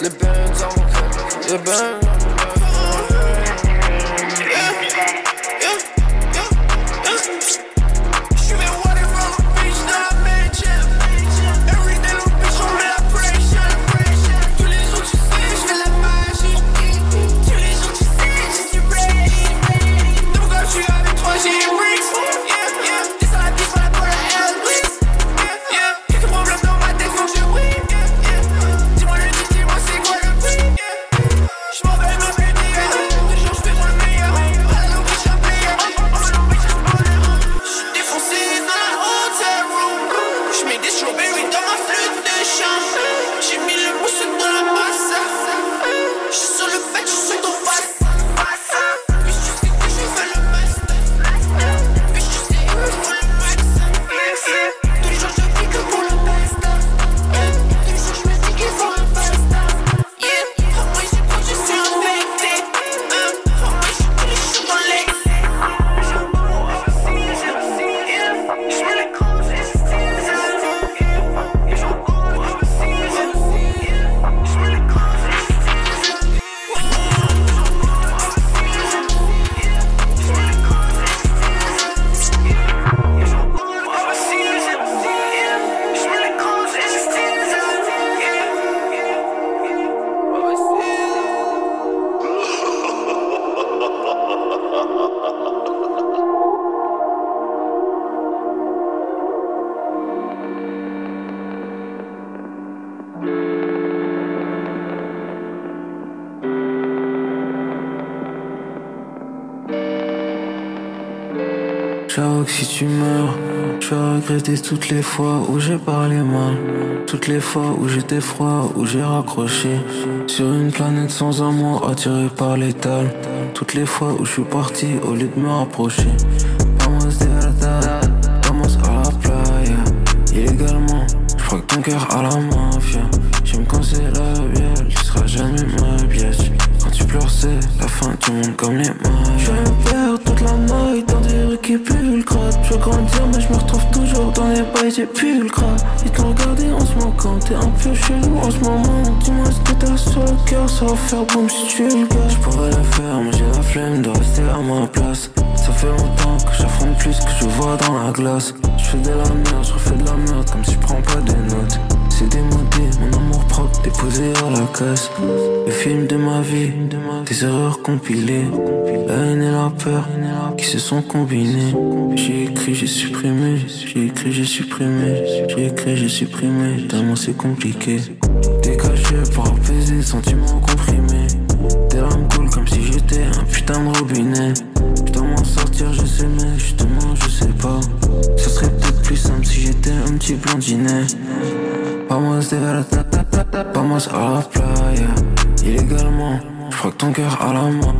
Les bands on, les bands on. Si tu meurs, je vais regretter toutes les fois où j'ai parlé mal, toutes les fois où j'étais froid, où j'ai raccroché. Sur une planète sans amour, attiré par l'étal, toutes les fois où je suis parti au lieu de me rapprocher. Vamos de verdad, vamos à la playa. Illégalement, je crois que ton cœur à la mafia. J'aime quand c'est la bielle, tu seras jamais ma biatch. Quand tu pleures, c'est la fin du monde comme les mailles. Je me perds toute la night dans des rues qui puent le crap. Je veux grandir, mais je me retrouve toujours dans les bails, j'ai pu le crap. Ils t'ont regardé en ce moment quand t'es un peu chelou en ce moment. Dis-moi ce que t'as sur le cœur, ça va faire boum si tu le gars. Je pourrais le faire, mais j'ai la flemme de rester à ma place. Ça fait longtemps que j'affronte plus que je vois dans la glace. Je fais de la merde, je refais de la merde comme si je prends pas de notes. C'est démodé, mon amour propre déposé à la casse. Le film de ma vie, des erreurs compilées, la haine et la peur qui se sont combinées. J'ai écrit, j'ai supprimé, j'ai écrit, j'ai supprimé, j'ai écrit, j'ai supprimé. Tellement c'est compliqué. Dégagé par apaiser, sentiments comprimés. Des larmes coulent comme si j'étais un putain de robinet. Je dois m'en sortir, je sais mais justement je sais pas. Ça serait peut-être plus simple si j'étais un petit blondinet. Vamos de verdad, vamos à la playa. Illégalement, je crois que ton cœur à la main.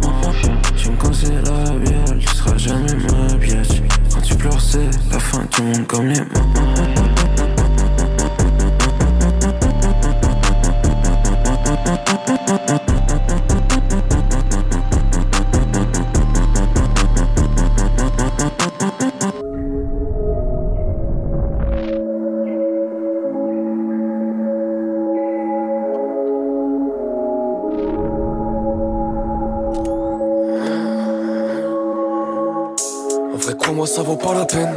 J'aime quand c'est la bielle, tu seras jamais ma biatch. Quand tu pleures c'est la fin du monde comme les mamans. Ça vaut pas la peine.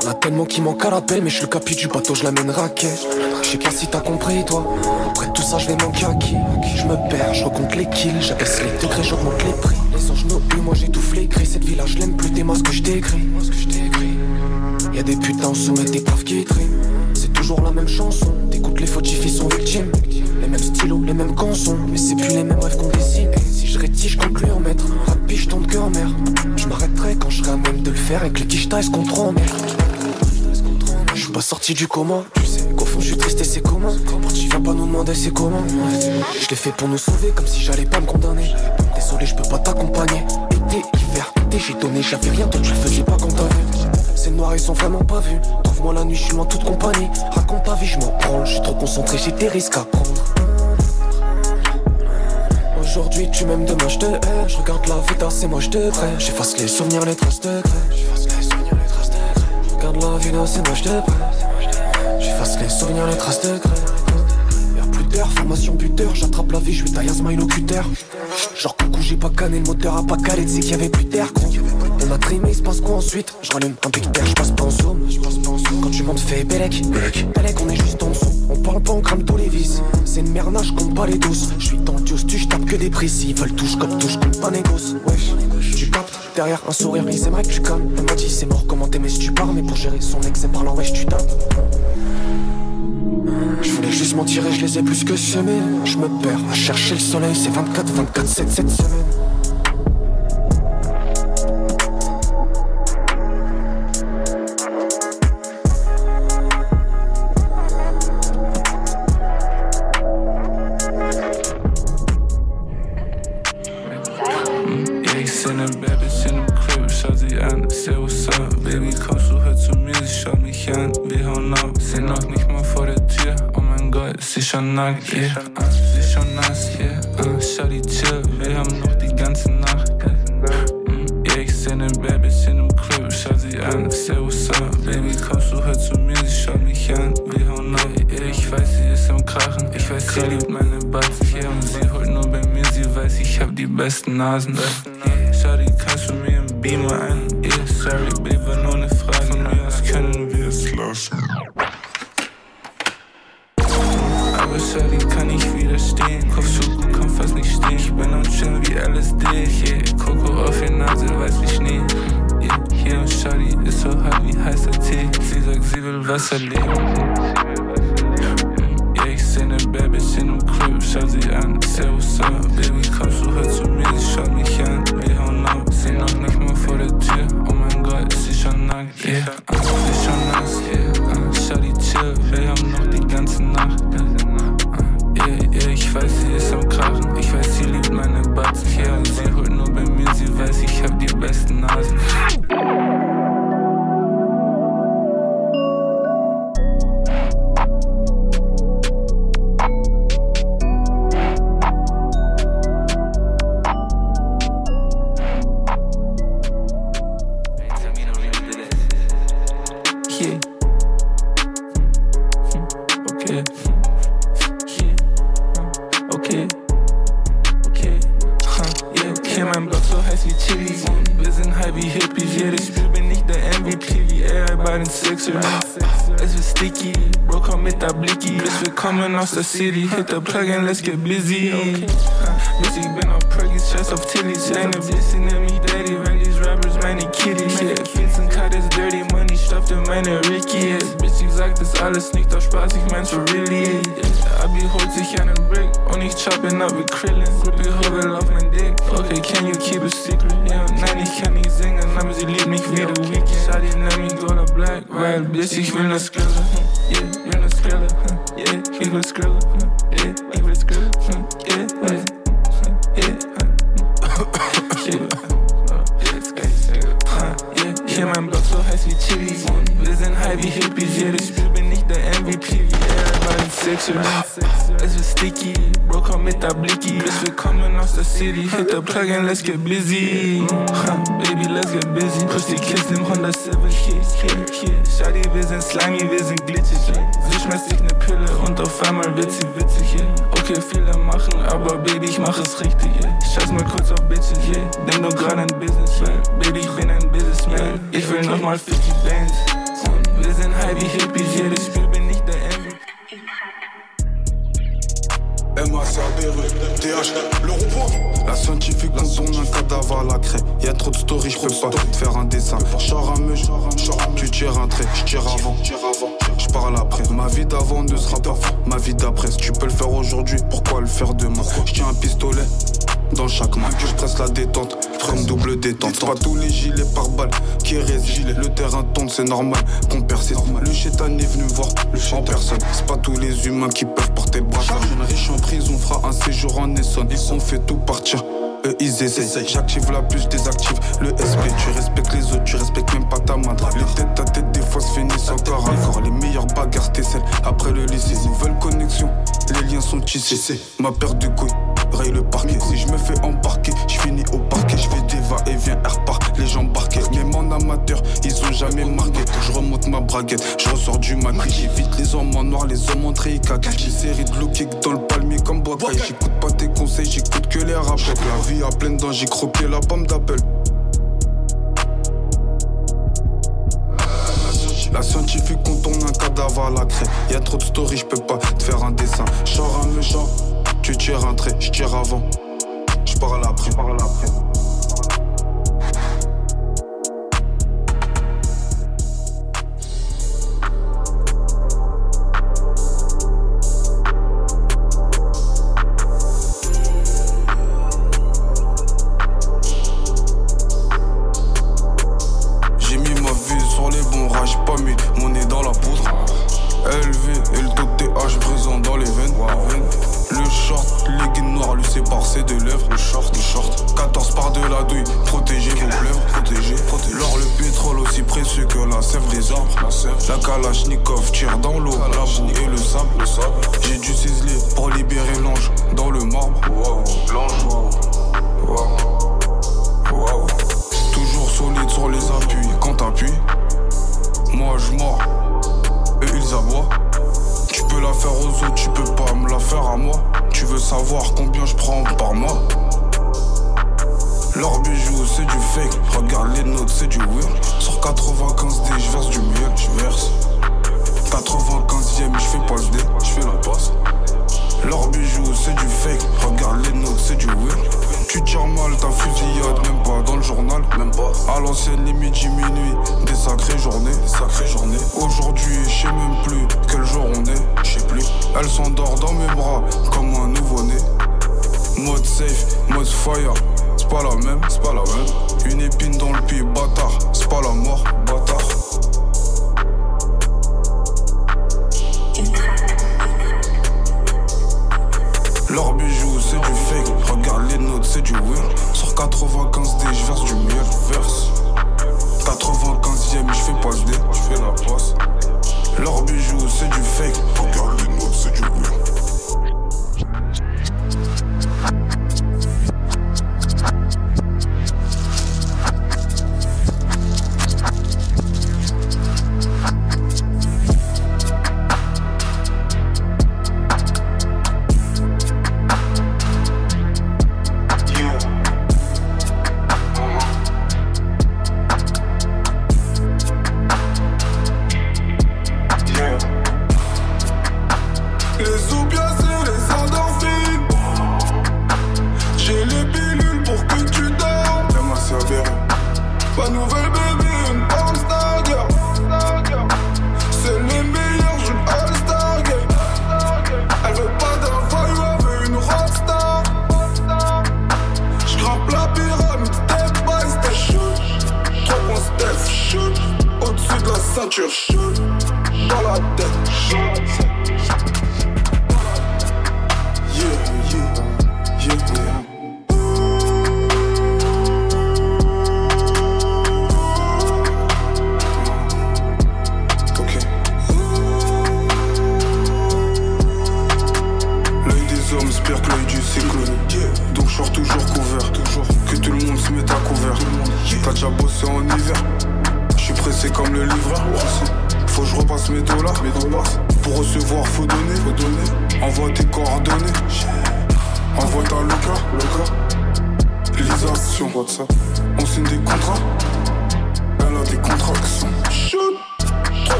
Y'en a tellement qui manquent à l'appel. Mais je suis le capi du bateau, je l'amène raquet. Je sais pas si t'as compris toi. Après tout ça je vais manquer à qui. Je me perds, je recompte les kills. J'abaisse les degrés, j'augmente les prix. Les anges n'ont eu, moi j'étouffe les cris. Cette ville là je l'aime plus, des masques que je décris. Y'a des putains on soumet des profs qui triment. C'est toujours la même chanson. T'écoutes les fautifs, ils sont victimes. Les mêmes stylos, les mêmes cançons. Mais c'est plus les mêmes rêves qu'on dessine. Je rétige quand plus en mettre, rapide je tombe que en mer. Je m'arrêterai quand je serai à même de le faire. Avec les quichtas est-ce qu'on trop en mer. Je suis pas sorti du coma. Tu sais qu'au fond je suis triste et c'est commun. Quand tu viens pas nous demander c'est comment. Je l'ai fait pour nous sauver comme si j'allais pas me condamner. Désolé je peux pas t'accompagner. Été, hiver, été j'ai donné. J'avais rien toi tu le faisais pas quand t'as vu. Ces noirs ils sont vraiment pas vus. Trouve-moi la nuit je suis en toute compagnie. Raconte ta vie je m'en prends. Je suis trop concentré j'ai des risques à prendre. Aujourd'hui tu m'aimes, demain je te hais. Je regarde la vie danser, moi je te prêt. J'efface les souvenirs, les traces de grès. Je regarde la vie danser, moi je te prêt. J'efface les souvenirs, les traces de grès. Y'a plus de formation buteur, j'attrape la vie, je lui taille un smile au cutter. Genre coucou, j'ai pas canné, le moteur a pas calé, c'est qu'il y avait plus d'air gros. On a trimé, il se passe quoi ensuite? Je rallume un big d'air, je passe pas en zoom. Quand tu montes fais Bellec, Bellec on est juste en dessous. On parle pas, on crame tous les vices. C'est une merde, je compte pas les douces. Je suis dans le dios, tu j'tape que des prix. S'ils veulent touche, cop touche, compte pas négoce. Wesh, tu captes derrière un sourire, ils aimeraient que tu calmes. Elle m'a dit c'est mort, comment t'aimes si tu pars? Mais pour gérer son excès parlant, wesh tu tapes. Je voulais juste m'en tirer, je les ai plus que semés. Je me perds à chercher le soleil, c'est 24, 7, cette semaine. Yeah, sie ist schon nass, yeah, Shawty chill, wir haben noch die ganze Nacht, yeah, ich seh den Babys in dem Club, schau sie an, say what's up, baby, kommst du heute zu mir, sie schaut mich an, wir hauen ab, yeah, ich weiß, sie ist am Krachen, ich weiß, sie liebt meine Batzen, yeah, und sie holt nur bei mir, sie weiß, ich hab die besten Nasen, yeah, Shawty, kannst du mir einen Beamer ein, yeah, sorry, baby, war nur eine Frage, von mir aus können wir es löschen. Shawty kann ich widerstehen, Kopfschub kann fast nicht stehen. Ich bin am Chillen wie LSD, yeah, Koko auf ihr Nase, weiß wie Schnee. Yeah, hier und Shawty ist so hart wie heißer Tee. Sie sagt, sie will Wasser leben. Yeah, ich seh ne Babys in dem Club, schau sie an, say what's up, baby, kommst du heute zu mir, sie schaut mich an. Wir hauen ab, sie noch nicht mal vor der Tür, oh mein Gott, sie ist schon nackt, yeah, sie ist schon nass, yeah, Shawty chill, wir haben noch die ganze Nacht. Ich weiß, sie ist am Krachen, ich weiß, sie liebt meine Batzen, yeah, und sie holt nur bei mir, sie weiß, ich hab die besten Nasen. Coming off the city, hit the plug and let's get busy. Okay. Busy been on Perky's, chest off Tilly's. Ain't a bitch in me, daddy. Ran these rappers, man, and kitties. Yeah, Vince and Cut is dirty money, stuffed in meine Ricky. Yeah, bitch, ich sag das alles nicht auf Spaß, ich mein's for really. Yeah, Abi holt sich einen Brick und ich choppin' up with Krillin. Grippy Hubble auf mein Dick. Okay, can you keep a secret? Yeah, nein, ich kann nicht singen, aber sie liebt mich wie The Weeknd. Shawty, let me go to black, weil bitch, ich will das Skrilla. Yeah, will das Skrilla. Yeah, he was screwed. Yeah, he was screwed. Yeah, yeah. Hier mein Block so heiß wie Chili. Wir sind high wie Hippies. Yeah, das Spiel bin ich der MVP. Wie Everybody Sexual. Es wird sticky. Bro, komm mit der Blicky. Bis wir kommen aus der City. Hit the plug and let's get busy. Baby, let's get busy. Push die Kids im 107. Shawty, wir sind slimy, wir sind glitschig. Sie schmeißt sich ne Pille und auf einmal wird sie witzig, yeah. Okay, Fehler machen, aber Baby, ich mach es richtig, yeah. Scheiß mal kurz auf Bitches, yeah. Denk nur grad an Business, yeah. Baby, ich bin ein Businessman. Ich will nochmal 50 Bands. Wir sind high wie Hippies, yeah. Das Spiel bin ich der MVP. Emma, ça berruque, TH, le rond-point. La scientifique contourne un cadavre à la craie. Y'a trop de stories, j'peux pas te faire un dessin. Char à me, tu tires un trait. J'tire avant, j'parle après. Ma vie d'avant ne sera pas ma vie d'après. Si tu peux le faire aujourd'hui, pourquoi le faire demain? J'tiens un pistolet dans chaque main. Je presse la détente, prenne double détente. Pas tous les gilets par balles qui résistent. Le terrain tombe, c'est normal qu'on persiste. Le chétan est venu me voir en personne. C'est pas tous les humains qui peuvent porter bras. Jeune riche en prison fera un séjour en Essonne. Ils ont fait tout partir, eux ils essayent. J'active la puce, désactive le SP. Tu respectes les autres, tu respectes même pas ta main. Les têtes à tête des fois se finissent encore. Les meilleures bagarres t'es celles après le lycée. Nouvelle connexion les liens sont tissés. Ma paire de couilles raye le parquet. Si je me fais embarquer, je finis au parquet. Je fais des va-et-vient, repars, les gens barqués. Même en amateur, ils ont jamais marqué. Je remonte ma braguette, je ressors du maquis. J'évite les hommes en noir, les hommes en tricade. J'ai série de low kick dans le palmier comme Boakai. J'écoute pas tes conseils, j'écoute que les rappels. La vie à pleine dents, j'ai croqué la pomme d'Apple. La scientifique contourne un cadavre à la craie. Y'a trop de stories, j'peux pas te faire un dessin. J'sors un méchant, tu tires un trait. J'tire avant, j'pars à l'après.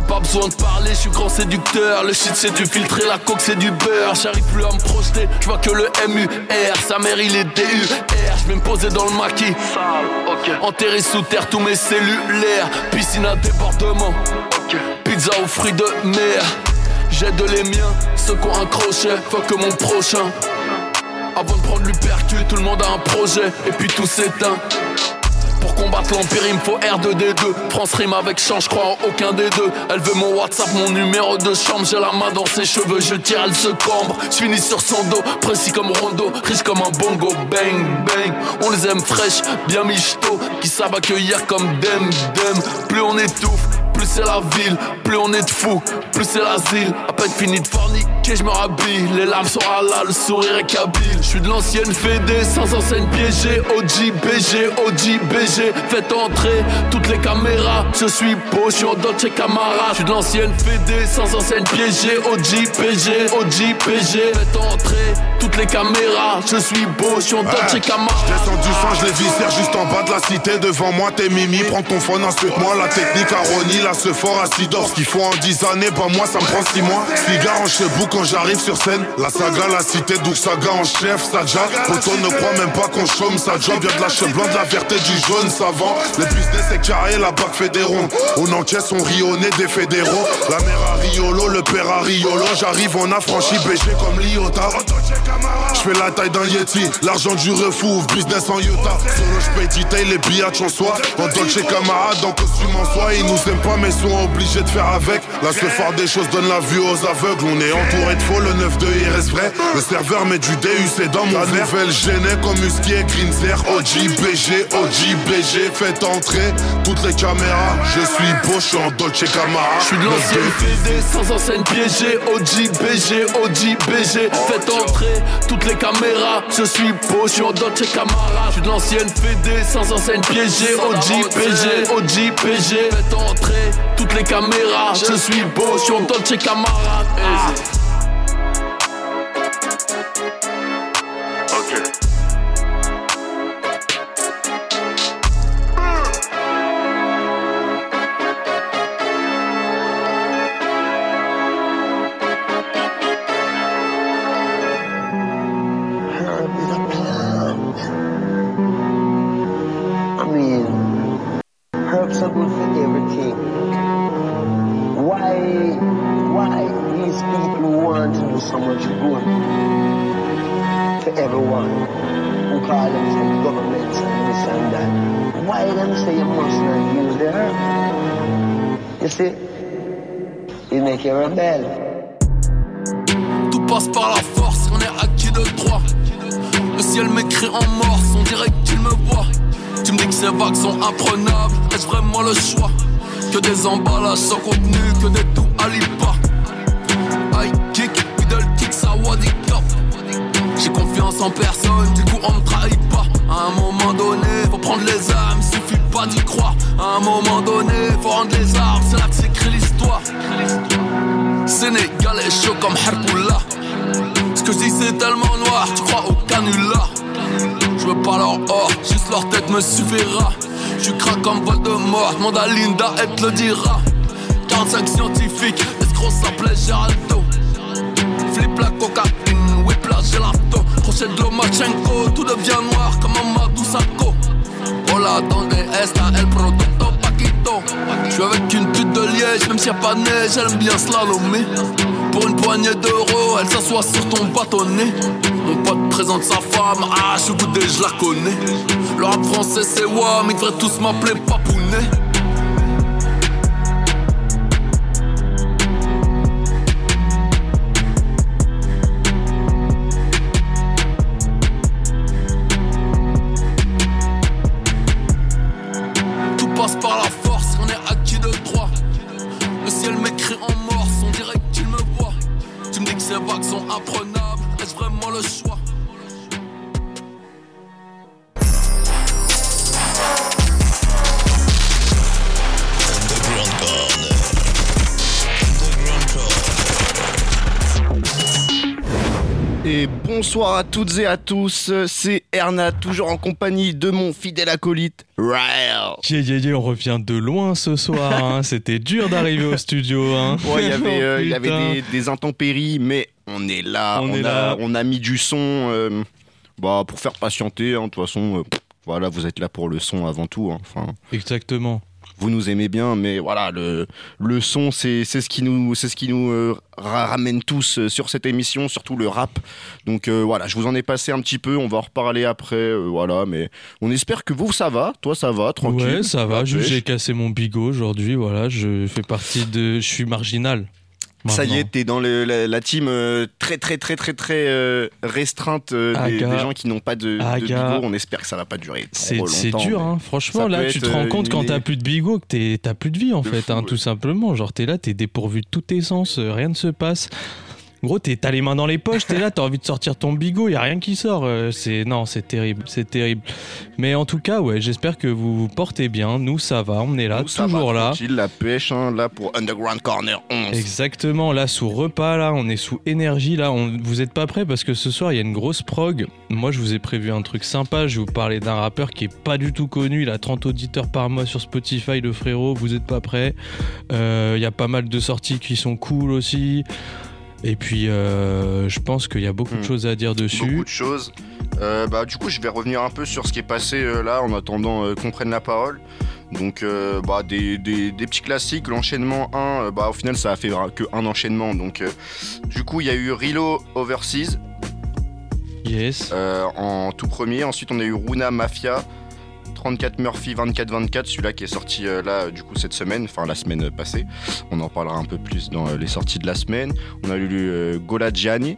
J'ai pas besoin de parler, je suis grand séducteur. Le shit c'est du filtré, la coke c'est du beurre. J'arrive plus à me projeter, je vois que le MUR. Sa mère il est DUR, je vais me poser dans le maquis. Enterré sous terre tous mes cellulaires. Piscine à débordement, pizza aux fruits de mer. J'aide les miens, ceux qui ont un crochet. Faut que mon prochain. Avant de prendre l'upercule, tout le monde a un projet. Et puis tout s'éteint. Pour combattre l'empire, il me faut R2D2. France rime avec chant, je crois en aucun des deux. Elle veut mon WhatsApp, mon numéro de chambre. J'ai la main dans ses cheveux, je tire, elle se cambre. Je finis sur son dos, précis comme Rondo, riche comme un bongo, bang bang. On les aime fraîches, bien michto, qui savent accueillir comme dem dem. Plus on étouffe, plus c'est la ville, plus on est de fous, plus c'est l'asile. À peine fini de forniquer, je me rhabille. Les larmes sont à la, le sourire est kabyle. Je suis de l'ancienne fédé, sans enseigne piégée. OG, BG, OG, BG. Faites entrer toutes les caméras. Je suis beau, je suis en Dolce Camara. Je suis de l'ancienne fédé, sans enseigne piégée. OG, BG, OG, BG. Faites entrer toutes les caméras. Je suis beau, je suis en Dolce Camara. Je descends du sang, je les viscères juste en bas de la cité. Devant moi, t'es Mimi. Prends ton phone, insulte-moi. La technique à Ronnie, à ce fort à Sidor, ce qu'il faut en 10 années, bah moi ça me prend 6 mois. Cigare en chebou quand j'arrive sur scène. La saga, la cité, donc saga en chef, ça jack. Poto ne croit même pas qu'on chôme, ça job. Y'a de la cheveux blanc, de la verté, du jaune, ça vend. Les business c'est carré, la bac fait des ronds. On encaisse, on rit au nez des fédéraux. La mère à Riolo, le père à Riolo. J'arrive, on a franchi BG comme l'Iota. J'fais la taille d'un Yeti, l'argent du refou, business en Utah. Solo j'paye detail, les billets en soi. En Dolce Camarade, en costume en soi, ils nous aiment pas. Mais sont obligés de faire avec. La seffard des choses donne la vue aux aveugles. On est entouré de faux, le 9-2 il reste vrai. Le serveur met du DU, c'est dans mon verre. La nouvelle gênée comme Husky et Grinzer. OG, BG, OG, BG. Faites entrer toutes les caméras. Je suis beau, je suis en Dolce Camara. Je suis de l'ancienne PD, sans enseigne piégée. OG, BG, OG, BG. Faites entrer toutes les caméras. Je suis beau, je suis en Dolce Camara. Je suis de l'ancienne PD, sans enseigne piégée. OG, BG, OG, BG. Faites entrer toutes les caméras, je suis beau, je suis en Dolce Camara. Ok. Tout passe par la force, on est acquis de droit. Le ciel m'écrit en morse, on dirait qu'il me voit. Tu me dis que ces vagues sont imprenables, est-ce vraiment le choix? Que des emballages sans contenu, que des tout alipas. High kick, middle kick, sawadi cap. J'ai confiance en personne, du coup on me trahit pas. À un moment donné, faut prendre les armes, il suffit pas d'y croire. À un moment donné, faut rendre les armes, c'est là que s'écrit l'histoire. Sénégal est chaud comme Herpoula. Ce que je dis c'est tellement noir, tu crois au canular. Je veux pas leur or, juste leur tête me suffira. Je craque comme Voldemort, demande à Linda, elle te le dira. 45 scientifiques, l'escroc s'appelait Geraldo. Flip la cocaïne, whip la gelato. Crochet de Lomachenko, tout devient noir comme un Madou Sacco. Hola, donde esta el producto paquito. Je suis avec une pute de Liège, même s'il y a pas de neige, elle aime bien slalomer. Pour une poignée d'euros, elle s'assoit sur ton bâtonnet. Mon pote présente sa femme, ah, je suis goûté, je la connais. Le rap français c'est WAM, ils devraient tous m'appeler Papounet. Et bonsoir à toutes et à tous, c'est hernaate, toujours en compagnie de mon fidèle acolyte, Rael. On revient de loin ce soir, hein. C'était dur d'arriver au studio. Hein. Ouais, il y avait des intempéries, mais on est là, on a mis du son pour faire patienter, hein. De toute façon, voilà, vous êtes là pour le son avant tout. Hein. Enfin, exactement. Vous nous aimez bien, mais voilà, le son, c'est ce qui nous ramène tous sur cette émission, surtout le rap. Donc voilà, je vous en ai passé un petit peu, on va en reparler après, voilà, mais on espère que vous, ça va, toi ça va, tranquille. Ouais, ça va, j'ai cassé mon bigot aujourd'hui, voilà, je suis marginal. Ça y est, t'es dans la team très restreinte des gens qui n'ont pas de bigot. On espère que ça va pas durer trop longtemps. C'est dur, hein. Franchement, là, tu te rends compte quand t'as plus de bigot que t'as plus de vie, en fait, tout simplement. Genre, t'es là, t'es dépourvu de tous tes sens, rien ne se passe. En gros, t'as les mains dans les poches, t'es là, t'as envie de sortir ton bigot, y a rien qui sort. C'est terrible, c'est terrible. Mais en tout cas, ouais, j'espère que vous vous portez bien. Nous, ça va, on est là, nous, toujours là. La pêche, hein, là pour Underground Corner 11. Exactement, là sous repas, là, on est sous énergie, là. Vous êtes pas prêts parce que ce soir, il y a une grosse prog. Moi, je vous ai prévu un truc sympa. Je vais vous parler d'un rappeur qui est pas du tout connu. Il a 30 auditeurs par mois sur Spotify, le frérot. Vous êtes pas prêts. Y a pas mal de sorties qui sont cool aussi. Et puis je pense qu'il y a beaucoup de choses à dire dessus. Beaucoup de choses. Du coup je vais revenir un peu sur ce qui est passé là en attendant qu'on prenne la parole. Donc des petits classiques, l'enchaînement 1, au final ça a fait que un enchaînement. Donc du coup il y a eu Rilo Overseas. Yes. En tout premier, ensuite on a eu Runa Mafia, 34 Murphy 24-24, celui-là qui est sorti là du coup cette semaine, enfin la semaine passée. On en parlera un peu plus dans les sorties de la semaine. On a eu Gola Gianni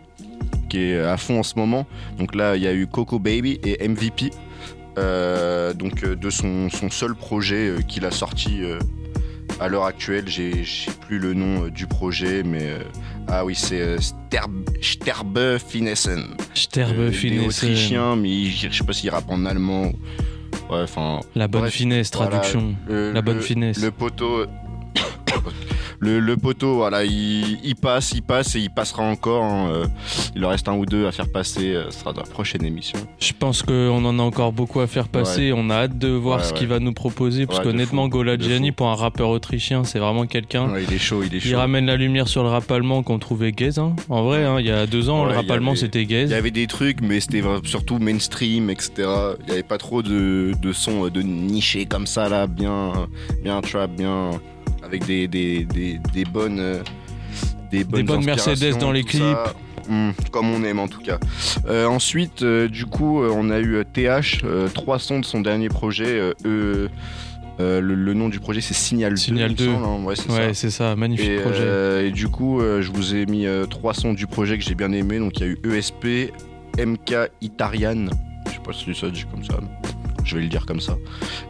qui est à fond en ce moment. Donc là il y a eu Coco Baby et MVP de son seul projet qu'il a sorti à l'heure actuelle. J'ai plus le nom du projet mais c'est Sterbe Finessen. Sterbe Finessen. Autrichien mais je sais pas s'il rappe en allemand. Ouais, la bonne finesse, traduction. Voilà, la bonne finesse. Le poteau. le poteau, voilà, il passe et il passera encore. Hein. Il en reste un ou deux à faire passer. Ce sera dans la prochaine émission. Je pense qu'on en a encore beaucoup à faire passer. Ouais. On a hâte de voir ce qu'il va nous proposer. Parce qu'honnêtement, Gola Gianni, pour un rappeur autrichien, c'est vraiment quelqu'un. Ouais, il est chaud. Il ramène la lumière sur le rap allemand qu'on trouvait gaze. Hein. En vrai, il y a 2 ans, le rap allemand, c'était gaze. Il y avait des trucs, mais c'était surtout mainstream, etc. Il n'y avait pas trop de sons de nichés comme ça, là, bien trap, bien. Avec des bonnes Mercedes dans les clips, comme on aime en tout cas. Ensuite, on a eu TH, 3 sons de son dernier projet. Le nom du projet c'est Signal 2. C'est ça, magnifique projet. Et du coup, je vous ai mis 3 sons du projet que j'ai bien aimé. Donc il y a eu ESP, MK Itarian. Je sais pas si ça dit comme ça. Mais... je vais le dire comme ça.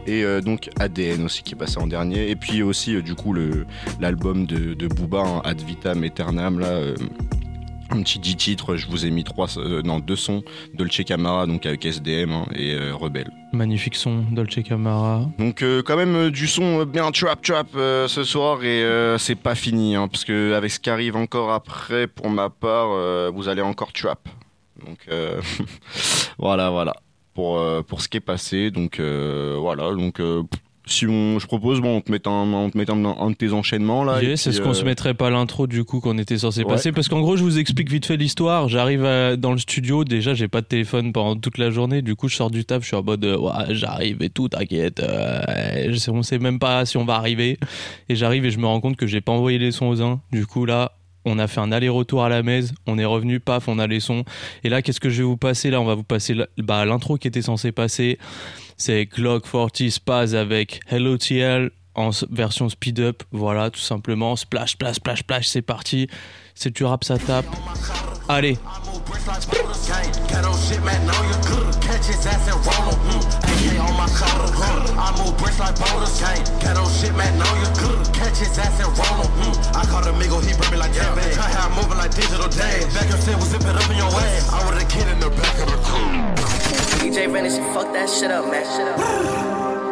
Et donc ADN aussi qui est passé en dernier. Et puis aussi l'album de Booba, hein, Ad Vitam Eternam, là, un petit 10 titres, je vous ai mis 2 sons, Dolce Camara donc avec SDM hein, et Rebelle. Magnifique son, Dolce Camara. Donc quand même du son bien trap ce soir et c'est pas fini hein, parce que avec ce qui arrive encore après pour ma part, vous allez encore trap. Donc voilà. Pour ce qui est passé, donc voilà. Donc, je propose, on te met un de tes enchaînements là. Yes, est-ce qu'on se mettrait pas l'intro du coup qu'on était censé passer ? Parce qu'en gros, je vous explique vite fait l'histoire. J'arrive dans le studio, déjà j'ai pas de téléphone pendant toute la journée. Du coup, je sors du taf, je suis en mode j'arrive et tout, t'inquiète. On sait même pas si on va arriver. Et j'arrive et je me rends compte que j'ai pas envoyé les sons aux uns. Du coup là. On a fait un aller-retour à la messe, on est revenu, paf, on a les sons. Et là, qu'est-ce que je vais vous passer ? Là, on va vous passer l'intro qui était censée passer. C'est Glock 40 Spaz avec Hello TL en version speed-up. Voilà, tout simplement. Splash, splash, splash, splash, c'est parti. C'est du rap, ça tape. Allez. On my collar, I move bricks like boulders, gang. Ghetto shit, man, know you good. Catch his ass and roll him. I caught a nigga, he bring me like that. Cut how I'm moving like digital days. Back up shit, we'll zip it up in your ass. I was a kid in the back of the crew. DJ Rennie, fuck that shit up, man. Shit up.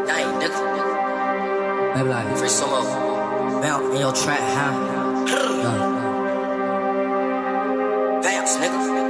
Dang, nigga. Baby, like, free some more. Mount in your trap, huh? Bounce, nigga.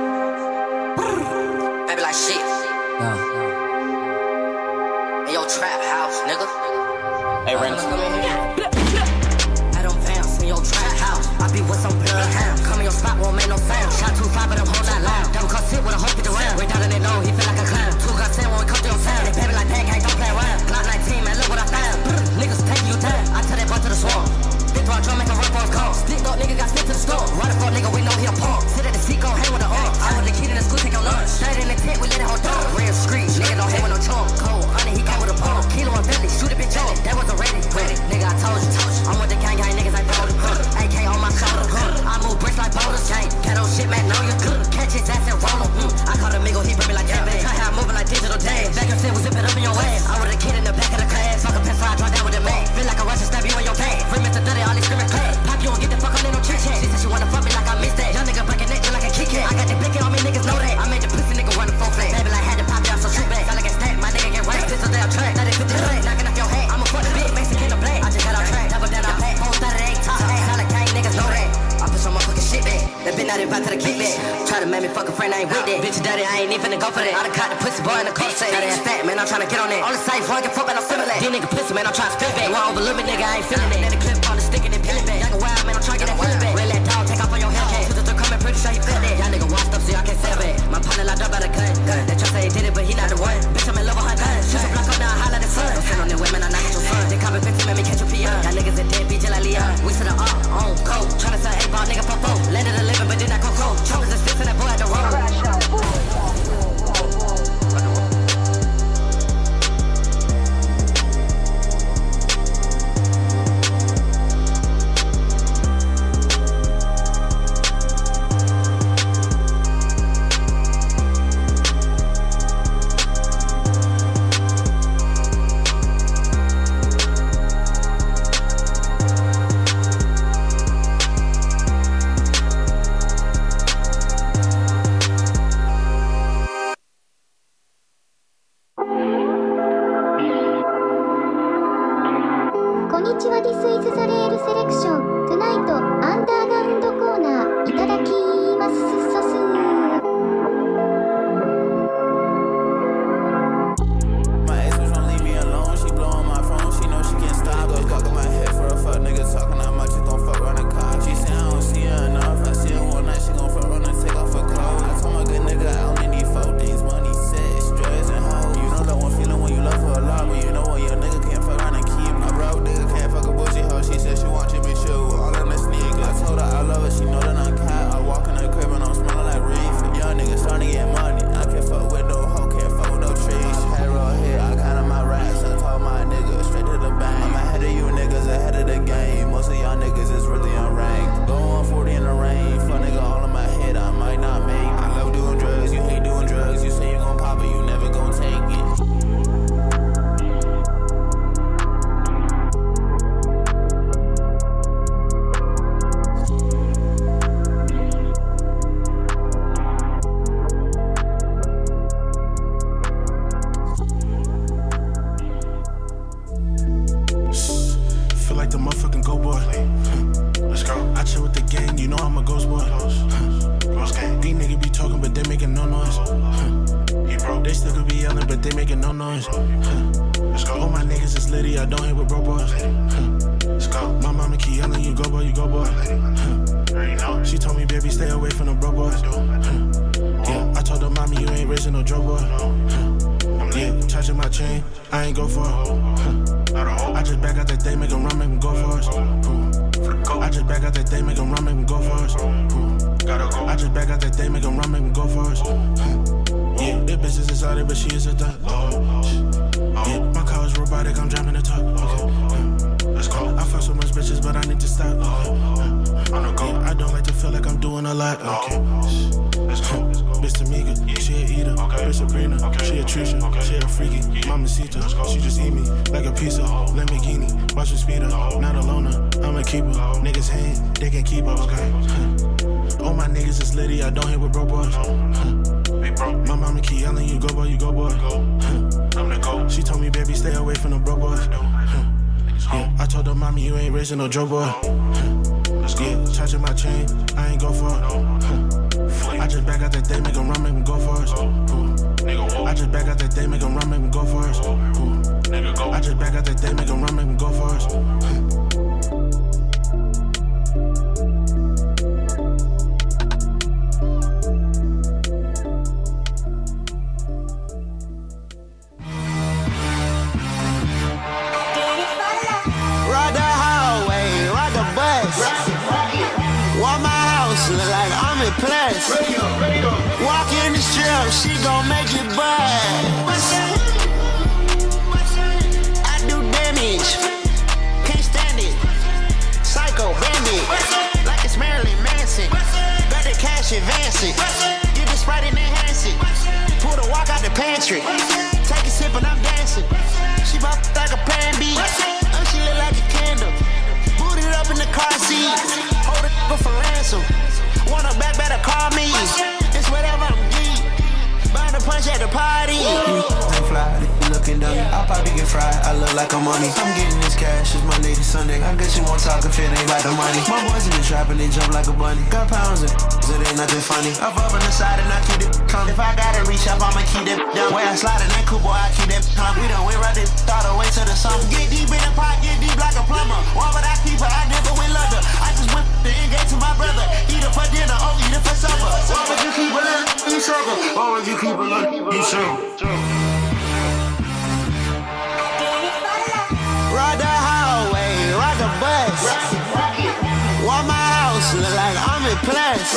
Hey, Renz. I don't bounce in your trap house. I be with some bloodhound. Come in your spot won't make no sound. Shot 2-5, but I'm whole not loud. Double cut sit with a hope at the round. Way down in it low, he feel like a clown. 2 guns in when we come to your town. They pay me like pancake, don't play around. Glock 19, man, look what I found. Niggas take you down. I tell that boy to the swamp. Big dog drum, make a run for his call. Stick dog nigga got stick to the store. Run for nigga, we know he a punk. Sit at the seat, gon' hang with the arm. I was the kid in the school, take your lunch. Straight in the tent, we let it hold down. Real street, nigga don't hang with no chunk. Cold, honey, he came with a pump. Kilo and Bentley, shoot a bitch up. That was a ready. Nigga, I told you. I'm with the gang, niggas, I found it. AK on my shoulder. I move bricks like boulders. Ghetto shit, man, know you good. Catch his ass and roll him. I caught a nigga, he ripping like that. Try how I'm moving like digital days. Back up, shit, we zipping up in your ass. I was the kid in the back of the class. Fuck a pistol, I dropped down with a man. Feel like a Russian stab you in your back. Free Mr. Dirty, all these screaming class. Pop, you don't get the fuck on in no chit chat. She said she wanna fuck me like I missed that. Young nigga breaking neck just like a Kit Kat. I got the blinking on me, niggas know that. I made the pussy nigga running full flat. Baby, like had to pop down, so shoot back. Sound like a stack, my nigga get wrecked. This is their track. 30-50 track. Knocking off your hat. I'm a fuck bitch, Mexican or black. I just got out track. Double down, I pack. Whole side of the ain't top. Ain't all the gang niggas know that. I push on my fucking shit back. That bitch not even back to the kickback. Try to make me fuck a friend, I ain't with that. Bitch, dirty, I ain't even go for that. I done caught the pussy boy in the car set. Got that fat, man, I'm trying to get on that. On the safe, one can fuck, man, I'm similar. These nigga pussy, man, I'm trying to spit back. Won't overlook me, nigga, I ain't feeling it. Let the clip on the stick and then peel it back. Young wild, man, I'm trying to get that feeling back. Real that dog, take off on your Hellcat. Two to three coming, pretty sure he feel that. Y'all nigga washed up, so y'all can't sell back. My partner locked up by the gun. That trust say he did it, but he not the one. Bitch, I'm in love with her gun. Shoot a block up, now I holla the sun. Don't sit on that women, I'm not your son. They call me 15, let me catch your peon. Y'all niggas a dead bitch, like Leon. We sit up on coke, trying to sell 8-ball, nigga, for four. Landed a living, but then I coco. Chokers and sticks in that boy at the road. I just back out that day, make them run, make them go for us. nigga go. I just back out that day, make them run, make them go for us. Ride the highway, ride the bus. Why my house look like I'm in place? Walk in the strip, she gon' make it buzz. Can't stand it, psycho bandit, like it's Marilyn Manson, got the cash advancing, get the Sprite and enhance it, pull the walk out the pantry, take a sip and I'm dancing, she bought like a plan B, and she lit like a candle, boot it up in the car seat, hold it up for ransom, want her back, better call me, it's whatever I'm geek, bound to punch at the party, I'm fly. Looking dummy, I'll probably get fried, I look like I'm money. I'm getting this cash, it's Monday to Sunday. I guess you won't talk if it ain't about the money. My boys in the trap and they jump like a bunny. Got pounds and so it ain't nothing funny. I'm up on the side and I keep it calm. If I gotta reach up, I'ma keep it down. Way I slide in that coupe, boy, I keep it calm. We done went right there, thought away to the sun. Get deep in the pot, get deep like a plumber. Why would I keep her? I never went leather. I just went the end game to my brother. Eat it for dinner, oh, eat it for supper. Why would you keep it up? Eat supper. Why would you keep it up? Eat supper. Ride the highway, ride the bus. Why my house look like I'm in place?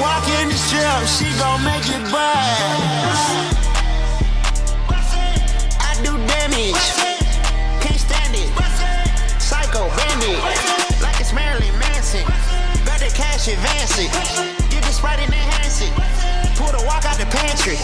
Walk in the strip, she gon' make it buzz. I do damage, can't stand it. Psycho bandit, like it's Marilyn Manson. Got the cash advancing, get the Sprite and enhance it. Pull the walk out the pantry.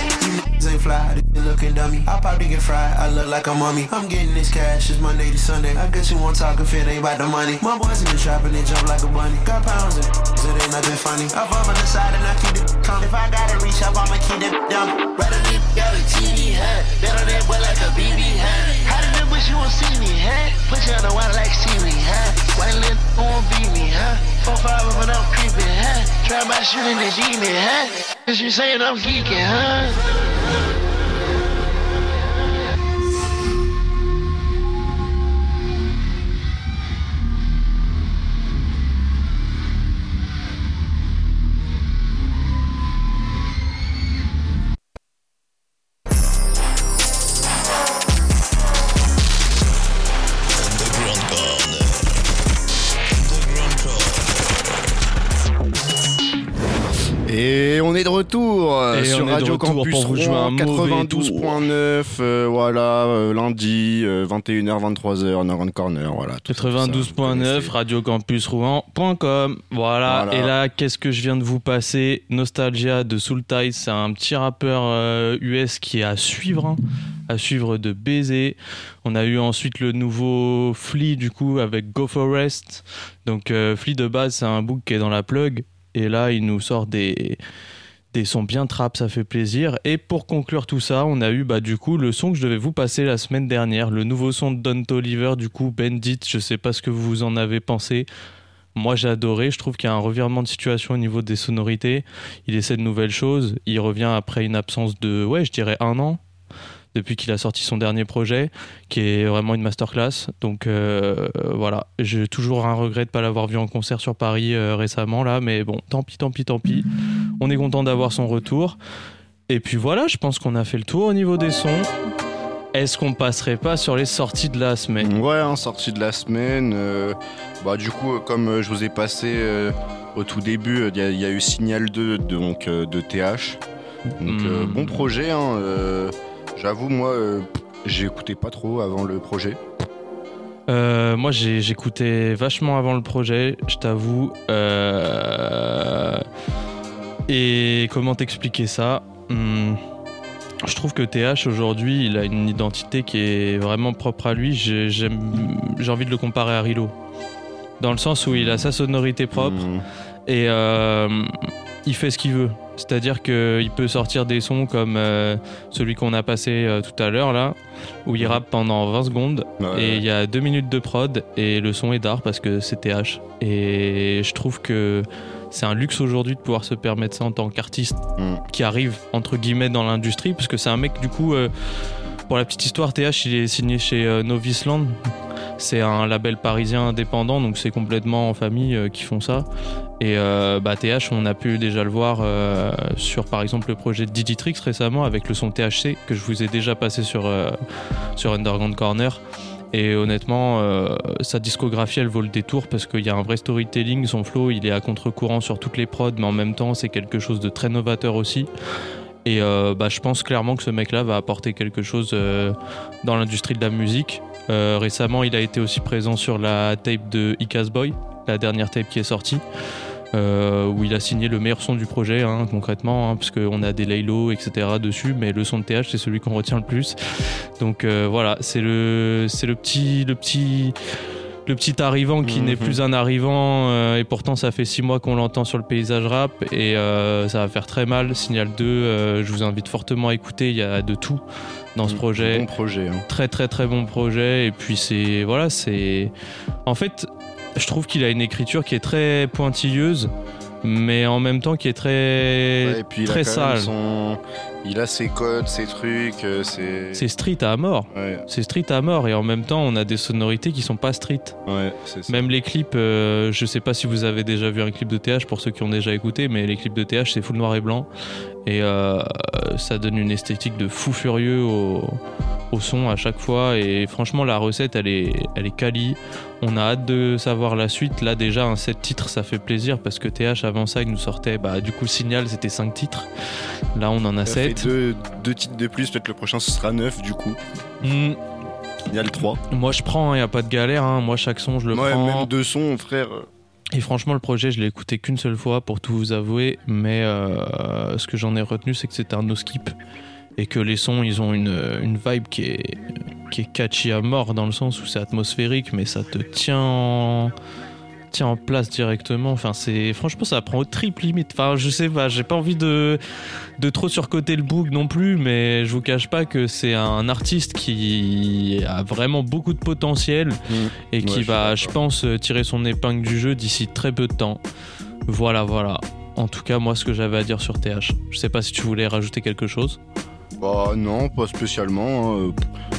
Ain't fly, they looking dummy. I'll probably get fried, I look like a mummy. I'm getting this cash, it's Monday to Sunday. I guess you won't talk if it ain't about the money. My boys in the trap and they jump like a bunny. Got pounds and so it ain't nothing funny. I'm up on the side and I keep it calm. If I gotta reach up, I'ma keep it dumb. Rather than got a TV, huh? Better than boy like a BB, huh? How did them wish you won't see me, huh? Put you on the water like TV, huh? Why the little won't beat me, huh? 4-5 when I'm creeping, huh? Try my shooting the genie, huh? Cause you saying I'm geeking, huh? Et on est de retour sur Radio Campus Rouen 92.9, voilà, lundi, 21h, 23h, Underground Corner, voilà. 92.9, radiocampusrouen.com, voilà. Et là, qu'est-ce que je viens de vous passer? Nostalgia de Soultice, c'est un petit rappeur US qui est à suivre de baiser. On a eu ensuite le nouveau Flea, du coup, avec Go Forest. Donc Flea, de base, c'est un book qui est dans la plug. Et là, il nous sort des sons bien trap, ça fait plaisir. Et pour conclure tout ça, on a eu du coup le son que je devais vous passer la semaine dernière, le nouveau son de Don Toliver, du coup Bandit, je sais pas ce que vous en avez pensé. Moi, j'ai adoré, je trouve qu'il y a un revirement de situation au niveau des sonorités. Il essaie de nouvelles choses, il revient après une absence de, je dirais 1 an, depuis qu'il a sorti son dernier projet, qui est vraiment une masterclass. Donc voilà, j'ai toujours un regret de ne pas l'avoir vu en concert sur Paris récemment, là, mais bon, tant pis. On est content d'avoir son retour. Et puis voilà, je pense qu'on a fait le tour au niveau des sons. Est-ce qu'on passerait pas sur les sorties de la semaine ? Ouais, sorties de la semaine. Du coup, comme je vous ai passé au tout début, il y a eu Signal 2 de TH. Donc bon projet, hein. J'avoue, moi, j'écoutais pas trop avant le projet. Moi, j'écoutais vachement avant le projet, je t'avoue. Et comment t'expliquer ça ? Je trouve que TH, aujourd'hui, il a une identité qui est vraiment propre à lui. J'ai envie de le comparer à Rilo. Dans le sens où il a sa sonorité propre et il fait ce qu'il veut. C'est-à-dire qu'il peut sortir des sons comme celui qu'on a passé tout à l'heure, là, où il rappe pendant 20 secondes, et il y a 2 minutes de prod, et le son est d'art parce que c'est TH. Et je trouve que c'est un luxe aujourd'hui de pouvoir se permettre ça en tant qu'artiste qui arrive, entre guillemets, dans l'industrie, parce que c'est un mec, du coup... Pour la petite histoire, TH il est signé chez Novisland. C'est un label parisien indépendant, donc c'est complètement en famille qui font ça. Et TH, on a pu déjà le voir sur par exemple le projet de Diditrix récemment avec le son THC que je vous ai déjà passé sur Underground Corner. Et honnêtement, sa discographie elle vaut le détour parce qu'il y a un vrai storytelling, son flow il est à contre-courant sur toutes les prods, mais en même temps c'est quelque chose de très novateur aussi. Et je pense clairement que ce mec-là va apporter quelque chose dans l'industrie de la musique. Récemment, il a été aussi présent sur la tape de Ikas Boy, la dernière tape qui est sortie, où il a signé le meilleur son du projet, concrètement, parce qu'on a des laylows, etc. dessus, mais le son de TH, c'est celui qu'on retient le plus. Donc voilà, c'est le petit arrivant qui n'est plus un arrivant, et pourtant ça fait 6 mois qu'on l'entend sur le paysage rap et ça va faire très mal. Signal 2, je vous invite fortement à écouter, il y a de tout dans ce projet. Bon projet. Hein. Très très très bon projet, et puis c'est... En fait, je trouve qu'il a une écriture qui est très pointilleuse, mais en même temps qui est très, ouais, et puis très sale. Il a ses codes, ses trucs, c'est street à mort. Ouais. C'est street à mort et en même temps on a des sonorités qui sont pas street. Ouais, c'est ça. Même les clips, je sais pas si vous avez déjà vu un clip de TH pour ceux qui ont déjà écouté, mais les clips de TH c'est full noir et blanc et ça donne une esthétique de fou furieux au son à chaque fois et franchement la recette elle est quali. On a hâte de savoir la suite. Là déjà un 7 titres ça fait plaisir parce que TH avant ça il nous sortait du coup Signal c'était 5 titres. Là on en a 7. Deux titres de plus, peut-être le prochain ce sera 9 du coup. Il y a le 3. Moi je prends, il n'y a pas de galère, moi chaque son je le prends. Même 2 sons frère. Et franchement le projet je l'ai écouté qu'une seule fois pour tout vous avouer, mais ce que j'en ai retenu c'est que c'était un no skip et que les sons ils ont une vibe qui est catchy à mort dans le sens où c'est atmosphérique mais ça te tient en place directement, enfin c'est franchement ça prend au triple limite, enfin je sais pas, j'ai pas envie de trop surcoter le boug non plus, mais je vous cache pas que c'est un artiste qui a vraiment beaucoup de potentiel et qui va je pense tirer son épingle du jeu d'ici très peu de temps. Voilà en tout cas moi ce que j'avais à dire sur TH. Je sais pas si tu voulais rajouter quelque chose. Non, pas spécialement.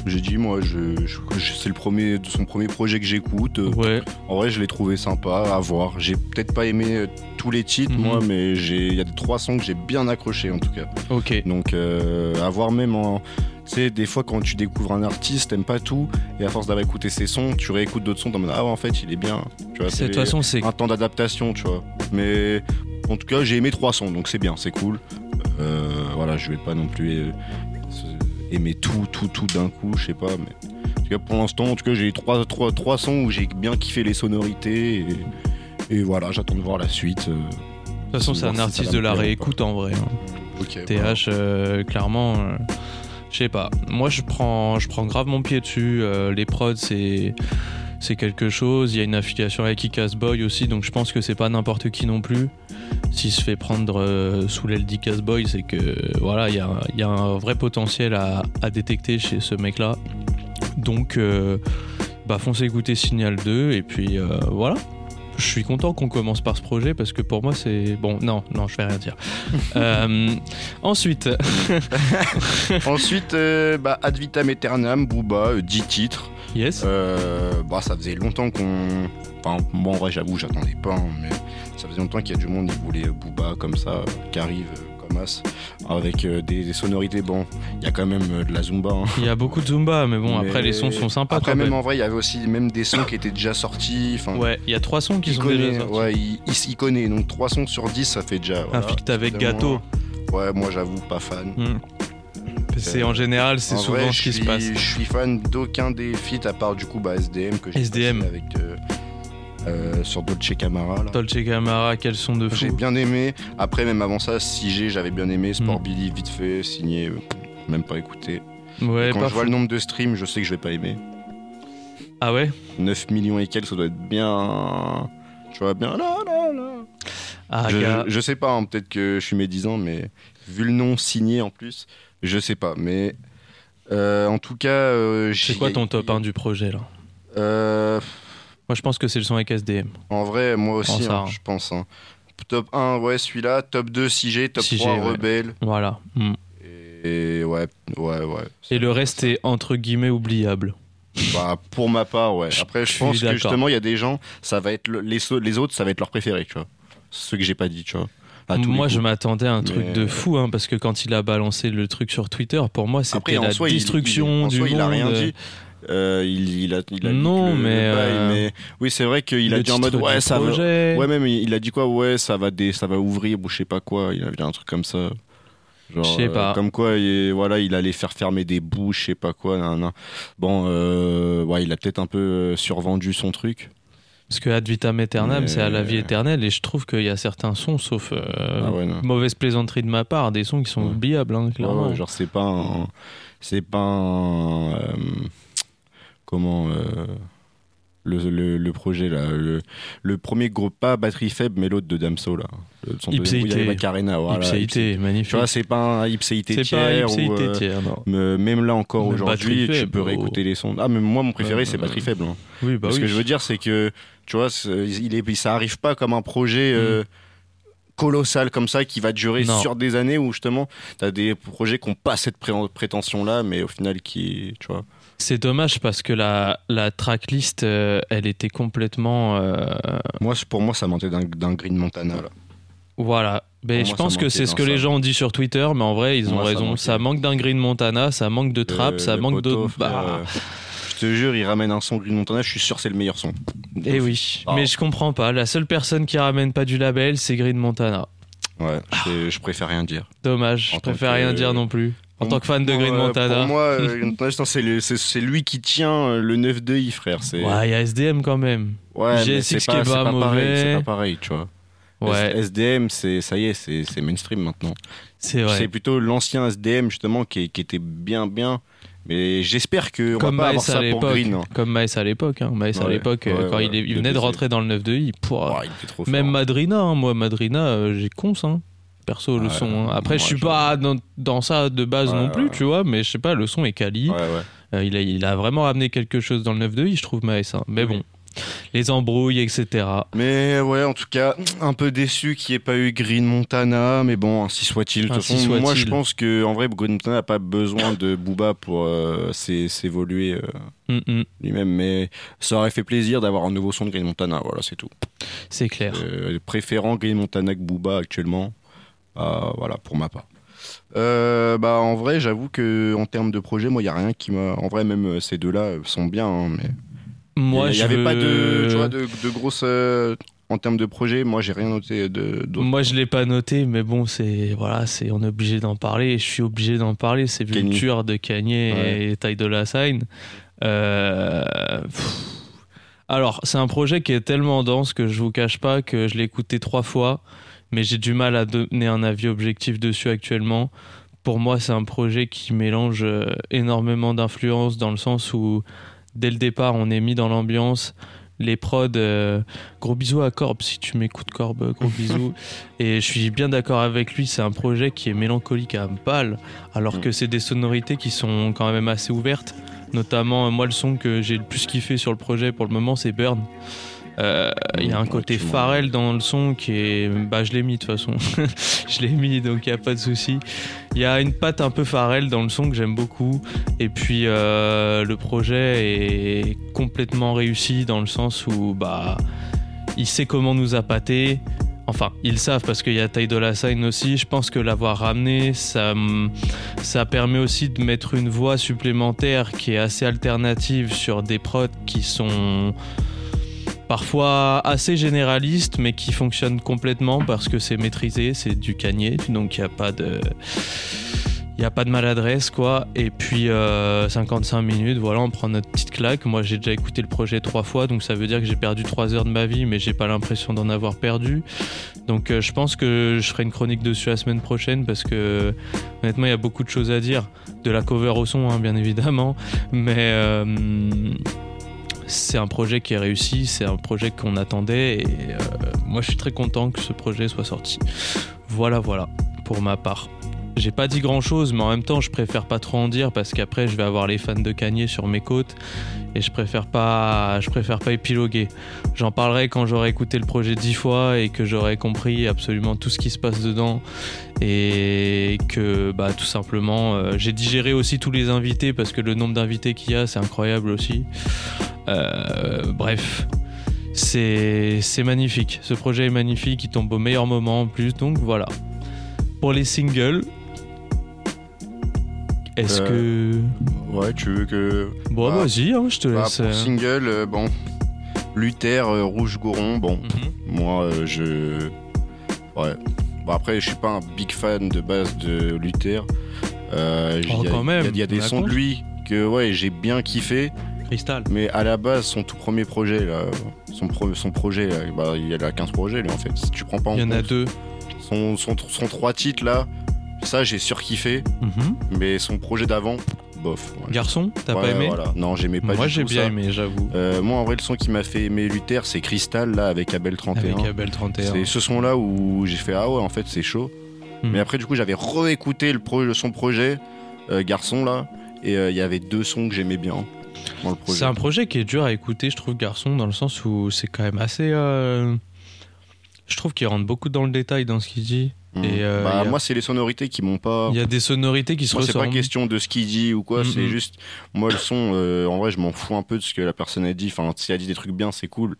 J'ai dit, moi, c'est son premier projet que j'écoute. Ouais. En vrai, je l'ai trouvé sympa à voir. J'ai peut-être pas aimé tous les titres, moi, mais il y a 3 sons que j'ai bien accrochés, en tout cas. Ok. Donc, à voir même en... Tu sais, des fois, quand tu découvres un artiste, t'aimes pas tout, et à force d'avoir écouté ses sons, tu réécoutes d'autres sons, t'en mode, en fait, il est bien. Tu vois, de toute façon, c'est un temps d'adaptation, tu vois. Mais, en tout cas, j'ai aimé 3 sons, donc c'est bien, c'est cool. Je vais pas non plus aimer tout d'un coup, je sais pas, mais en tout cas pour l'instant, j'ai eu 3 sons où j'ai bien kiffé les sonorités et voilà, j'attends de voir la suite. De toute façon, c'est un artiste de la réécoute en vrai. Okay, TH, clairement, je sais pas. Moi, je prends grave mon pied dessus. Les prods, c'est quelque chose, il y a une affiliation avec Ikas Boy aussi, donc je pense que c'est pas n'importe qui non plus. S'il se fait prendre sous l'aile d'Ikas Boy, c'est que voilà, il y a un vrai potentiel à détecter chez ce mec là. Donc foncez écouter Signal 2 et puis voilà. Je suis content qu'on commence par ce projet parce que pour moi c'est... Bon, non, je vais rien dire. Ensuite... Ad Vitam Eternam, Booba, 10 titres. Yes. Ça faisait longtemps qu'on... Enfin, bon, en vrai, j'avoue, j'attendais pas, mais ça faisait longtemps qu'il y a du monde qui voulait Booba comme ça, qui arrive... avec des sonorités, bon, il y a quand même de la Zumba. Il y a beaucoup de Zumba, mais bon, après les sons sont sympas. Après, même en vrai, il y avait aussi même des sons qui étaient déjà sortis. Ouais, il y a 3 sons qui sont déjà sortis. Ouais, il connaît, donc 3 sons sur 10, ça fait déjà... Un feat avec Gâteau. Ouais, moi j'avoue, pas fan. C'est en général, c'est en souvent vrai, ce qui se passe. Je suis fan d'aucun des feats, à part du coup SDM, que j'ai passé avec... sur Dolce Camara là. Dolce Camara, quels sont de fou. J'ai bien aimé, après même avant ça, Sigé j'avais bien aimé, Sport Billy vite fait, signé, même pas écouté. Ouais, quand je vois le nombre de streams, je sais que je vais pas aimer. Ah ouais, 9 millions et quelques, ça doit être bien... Tu vois, bien là. Ah, je sais pas, peut-être que je suis médisant, mais vu le nom signé en plus, je sais pas, mais... en tout cas... c'est quoi ton top 1 du projet là? Moi, je pense que c'est le son avec SDM. En vrai, moi aussi, je pense. Top 1, ouais, celui-là. Top 2, Sigé. Top 3, Rebelle. Voilà. Et Et ouais. Et le reste est entre guillemets oubliable. Bah, pour ma part, ouais. Après, je pense que justement, il y a des gens, ça va être les autres, ça va être leur préféré, tu vois. Ceux que j'ai pas dit, tu vois. Moi, je m'attendais à un truc de fou, hein, parce que quand il a balancé le truc sur Twitter, pour moi, c'était après, la soi, destruction du monde. Il a rien dit. Il a non le, mais, le bail, mais oui c'est vrai qu'il a dit en mode ouais ça va, ouais même il a dit quoi ouais ça va ouvrir ou je sais pas quoi, il a dit un truc comme ça genre je sais pas comme quoi voilà il allait faire fermer des bouts je sais pas quoi nan. Bon ouais il a peut-être un peu survendu son truc. Parce que Ad Vitam Eternam, mais... c'est à la vie éternelle, et je trouve qu'il y a certains sons, sauf mauvaise plaisanterie de ma part, des sons qui sont oubliables, hein, clairement. Ouais, genre c'est pas un comment le projet là, le premier groupe pas batterie faible, mais l'autre de Damso là. Son Ipséité. Deuxième, Macarena, voilà, Ipséité, magnifique. Tu vois, c'est pas un Ipséité tiers. Même là encore aujourd'hui, tu peux réécouter les sons. Ah, mais moi, mon préféré, c'est batterie faible. Hein. Oui, bah oui. Ce que je veux dire, c'est que tu vois, ça arrive pas comme un projet colossal comme ça qui va durer sur des années où justement, t'as des projets qui n'ont pas cette prétention-là, mais au final, qui, tu vois. C'est dommage parce que la tracklist, elle était complètement. Pour moi, ça manquait d'un Green Montana là. Voilà, mais je pense que c'est ce que les gens ont dit sur Twitter, mais en vrai, ils ont raison. Ça manque d'un Green Montana, ça manque de trap, ça manque d'autres. Je te jure, ils ramènent un son Green Montana, je suis sûr que c'est le meilleur son. Eh oui, mais je comprends pas. La seule personne qui ramène pas du label, c'est Green Montana. Ouais, je préfère rien dire. Dommage, je préfère rien dire non plus. En tant que fan de Green Montana. Pour moi, Green Montana, c'est lui qui tient le 9-2i, frère. Ouais, il y a SDM quand même. Ouais, GSX qui est pas mauvais. C'est pas pareil, tu vois. Ouais. SDM, c'est mainstream maintenant. C'est vrai. C'est plutôt l'ancien SDM justement qui était bien. Mais j'espère qu'on va pas avoir ça pour Green. Hein. Comme Maes à l'époque. Hein. Maes à l'époque, quand il venait de rentrer dans le 9-2i. Il était trop fort. Même Madrina, hein. Moi Madrina, j'ai conce. Hein. Perso, le son. Hein. Après, je suis pas dans ça de base non plus, tu vois. Mais je sais pas, le son est quali. Ouais. Il a vraiment ramené quelque chose dans le 9-2i, je trouve, Maes. Hein. Mais bon. Les embrouilles, etc. Mais ouais, en tout cas, un peu déçu qu'il n'y ait pas eu Green Montana, mais bon, ainsi soit-il. Moi, je pense qu'en vrai, Green Montana n'a pas besoin de Booba pour s'évoluer lui-même, mais ça aurait fait plaisir d'avoir un nouveau son de Green Montana, voilà, c'est tout. C'est clair. Préférant Green Montana que Booba actuellement, voilà, pour ma part. En vrai, j'avoue qu'en termes de projet, moi, il n'y a rien qui m'a... En vrai, même ces deux-là sont bien, hein, mais... Moi, il n'y avait pas de grosse en termes de projet. Moi, j'ai rien noté d'autre. Moi, je l'ai pas noté, mais bon, on est obligé d'en parler. Et je suis obligé d'en parler. C'est Vulture de Kanye et Ty Dolla $ign. Alors, c'est un projet qui est tellement dense que je vous cache pas que je l'ai écouté 3 fois, mais j'ai du mal à donner un avis objectif dessus actuellement. Pour moi, c'est un projet qui mélange énormément d'influences dans le sens où dès le départ, on est mis dans l'ambiance. Les prods, gros bisous à Corbe, si tu m'écoutes Corbe, gros bisous. Et je suis bien d'accord avec lui, c'est un projet qui est mélancolique à balle, alors que c'est des sonorités qui sont quand même assez ouvertes. Notamment, moi, le son que j'ai le plus kiffé sur le projet pour le moment, c'est Burn. Il y a un côté Pharrell dans le son qui est... Bah, je l'ai mis de toute façon. Je l'ai mis, donc il n'y a pas de souci. Il y a une patte un peu Pharrell dans le son que j'aime beaucoup. Et puis, le projet est complètement réussi dans le sens où il sait comment nous appâter. Enfin, ils savent parce qu'il y a Ty Dolla $ign aussi. Je pense que l'avoir ramené, ça permet aussi de mettre une voix supplémentaire qui est assez alternative sur des prods qui sont... parfois assez généraliste, mais qui fonctionne complètement parce que c'est maîtrisé, c'est du Kanye, donc il n'y a pas de maladresse, quoi. Et puis 55 minutes, voilà, on prend notre petite claque. Moi, j'ai déjà écouté le projet 3 fois, donc ça veut dire que j'ai perdu 3 heures de ma vie, mais j'ai pas l'impression d'en avoir perdu. Donc je pense que je ferai une chronique dessus la semaine prochaine parce que honnêtement, il y a beaucoup de choses à dire. De la cover au son, hein, bien évidemment, mais... c'est un projet qui est réussi, c'est un projet qu'on attendait et moi je suis très content que ce projet soit sorti. Voilà, pour ma part. J'ai pas dit grand chose, mais en même temps je préfère pas trop en dire parce qu'après je vais avoir les fans de Kanye sur mes côtes et je préfère pas épiloguer. J'en parlerai quand j'aurai écouté le projet 10 fois et que j'aurai compris absolument tout ce qui se passe dedans, et que bah, tout simplement j'ai digéré aussi tous les invités, parce que le nombre d'invités qu'il y a, c'est incroyable aussi. Bref, c'est magnifique, ce projet est magnifique, il tombe au meilleur moment en plus, donc voilà. Pour les singles, est-ce que... Ouais, tu veux que... Bon, vas-y, hein, je te laisse. Pour single, bon, Luther, Rouge Goron, bon, moi, je... Ouais. Bon, après, je suis pas un big fan de base de Luther. Il y a des sons de lui que, ouais, j'ai bien kiffé. Cristal. Mais à la base, son tout premier projet, là, son projet, là, bah, il y a 15 projets, lui, en fait. Si tu prends pas en compte... Il y en a 2. Son 3 titres, là... Ça, j'ai surkiffé, mais son projet d'avant, bof. Ouais. Garçon, t'as pas aimé? Voilà. Non, j'aimais pas. Moi, du tout. Moi, j'ai bien aimé, j'avoue. Moi, en vrai, le son qui m'a fait aimer Luther, c'est Cristal, là, avec Abel 31. C'est ce son-là où j'ai fait, ah ouais, en fait, c'est chaud. Mais après, du coup, j'avais réécouté son projet, Garçon, là, et il y avait 2 sons que j'aimais bien. Dans le projet. C'est un projet qui est dur à écouter, je trouve, Garçon, dans le sens où c'est quand même assez... Je trouve qu'il rentre beaucoup dans le détail dans ce qu'il dit. Et moi, c'est les sonorités qui m'ont pas... Il y a des sonorités qui se ressemblent. C'est pas question de ce qu'il dit ou quoi, c'est juste... Moi, le son, en vrai, je m'en fous un peu de ce que la personne a dit. Enfin, si elle dit des trucs bien, c'est cool.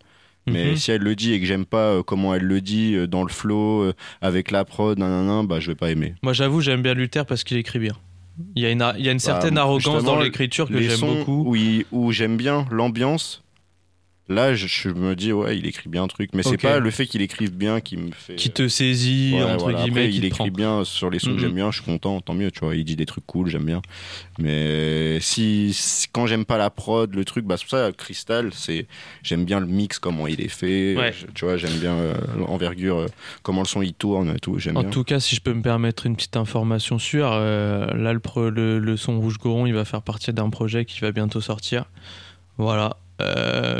Mais si elle le dit et que j'aime pas comment elle le dit, dans le flow, avec la prod, nanana, bah, je vais pas aimer. Moi, j'avoue, j'aime bien Luther parce qu'il écrit bien. Il y a une certaine arrogance dans l'écriture que j'aime beaucoup. Où j'aime bien l'ambiance... Là, je me dis, ouais, il écrit bien un truc. Mais c'est pas le fait qu'il écrive bien qui me fait... Qui te saisit, ouais, entre guillemets. Après, il écrit bien sur les sons que j'aime bien, je suis content, tant mieux, tu vois. Il dit des trucs cool, j'aime bien. Mais quand j'aime pas la prod, le truc, bah, c'est pour ça, Cristal, j'aime bien le mix, comment il est fait. Ouais. Tu vois, j'aime bien l'envergure, comment le son il tourne et tout. En tout cas, si je peux me permettre une petite information sûre, là, le son Rouge Goron, il va faire partie d'un projet qui va bientôt sortir. Voilà.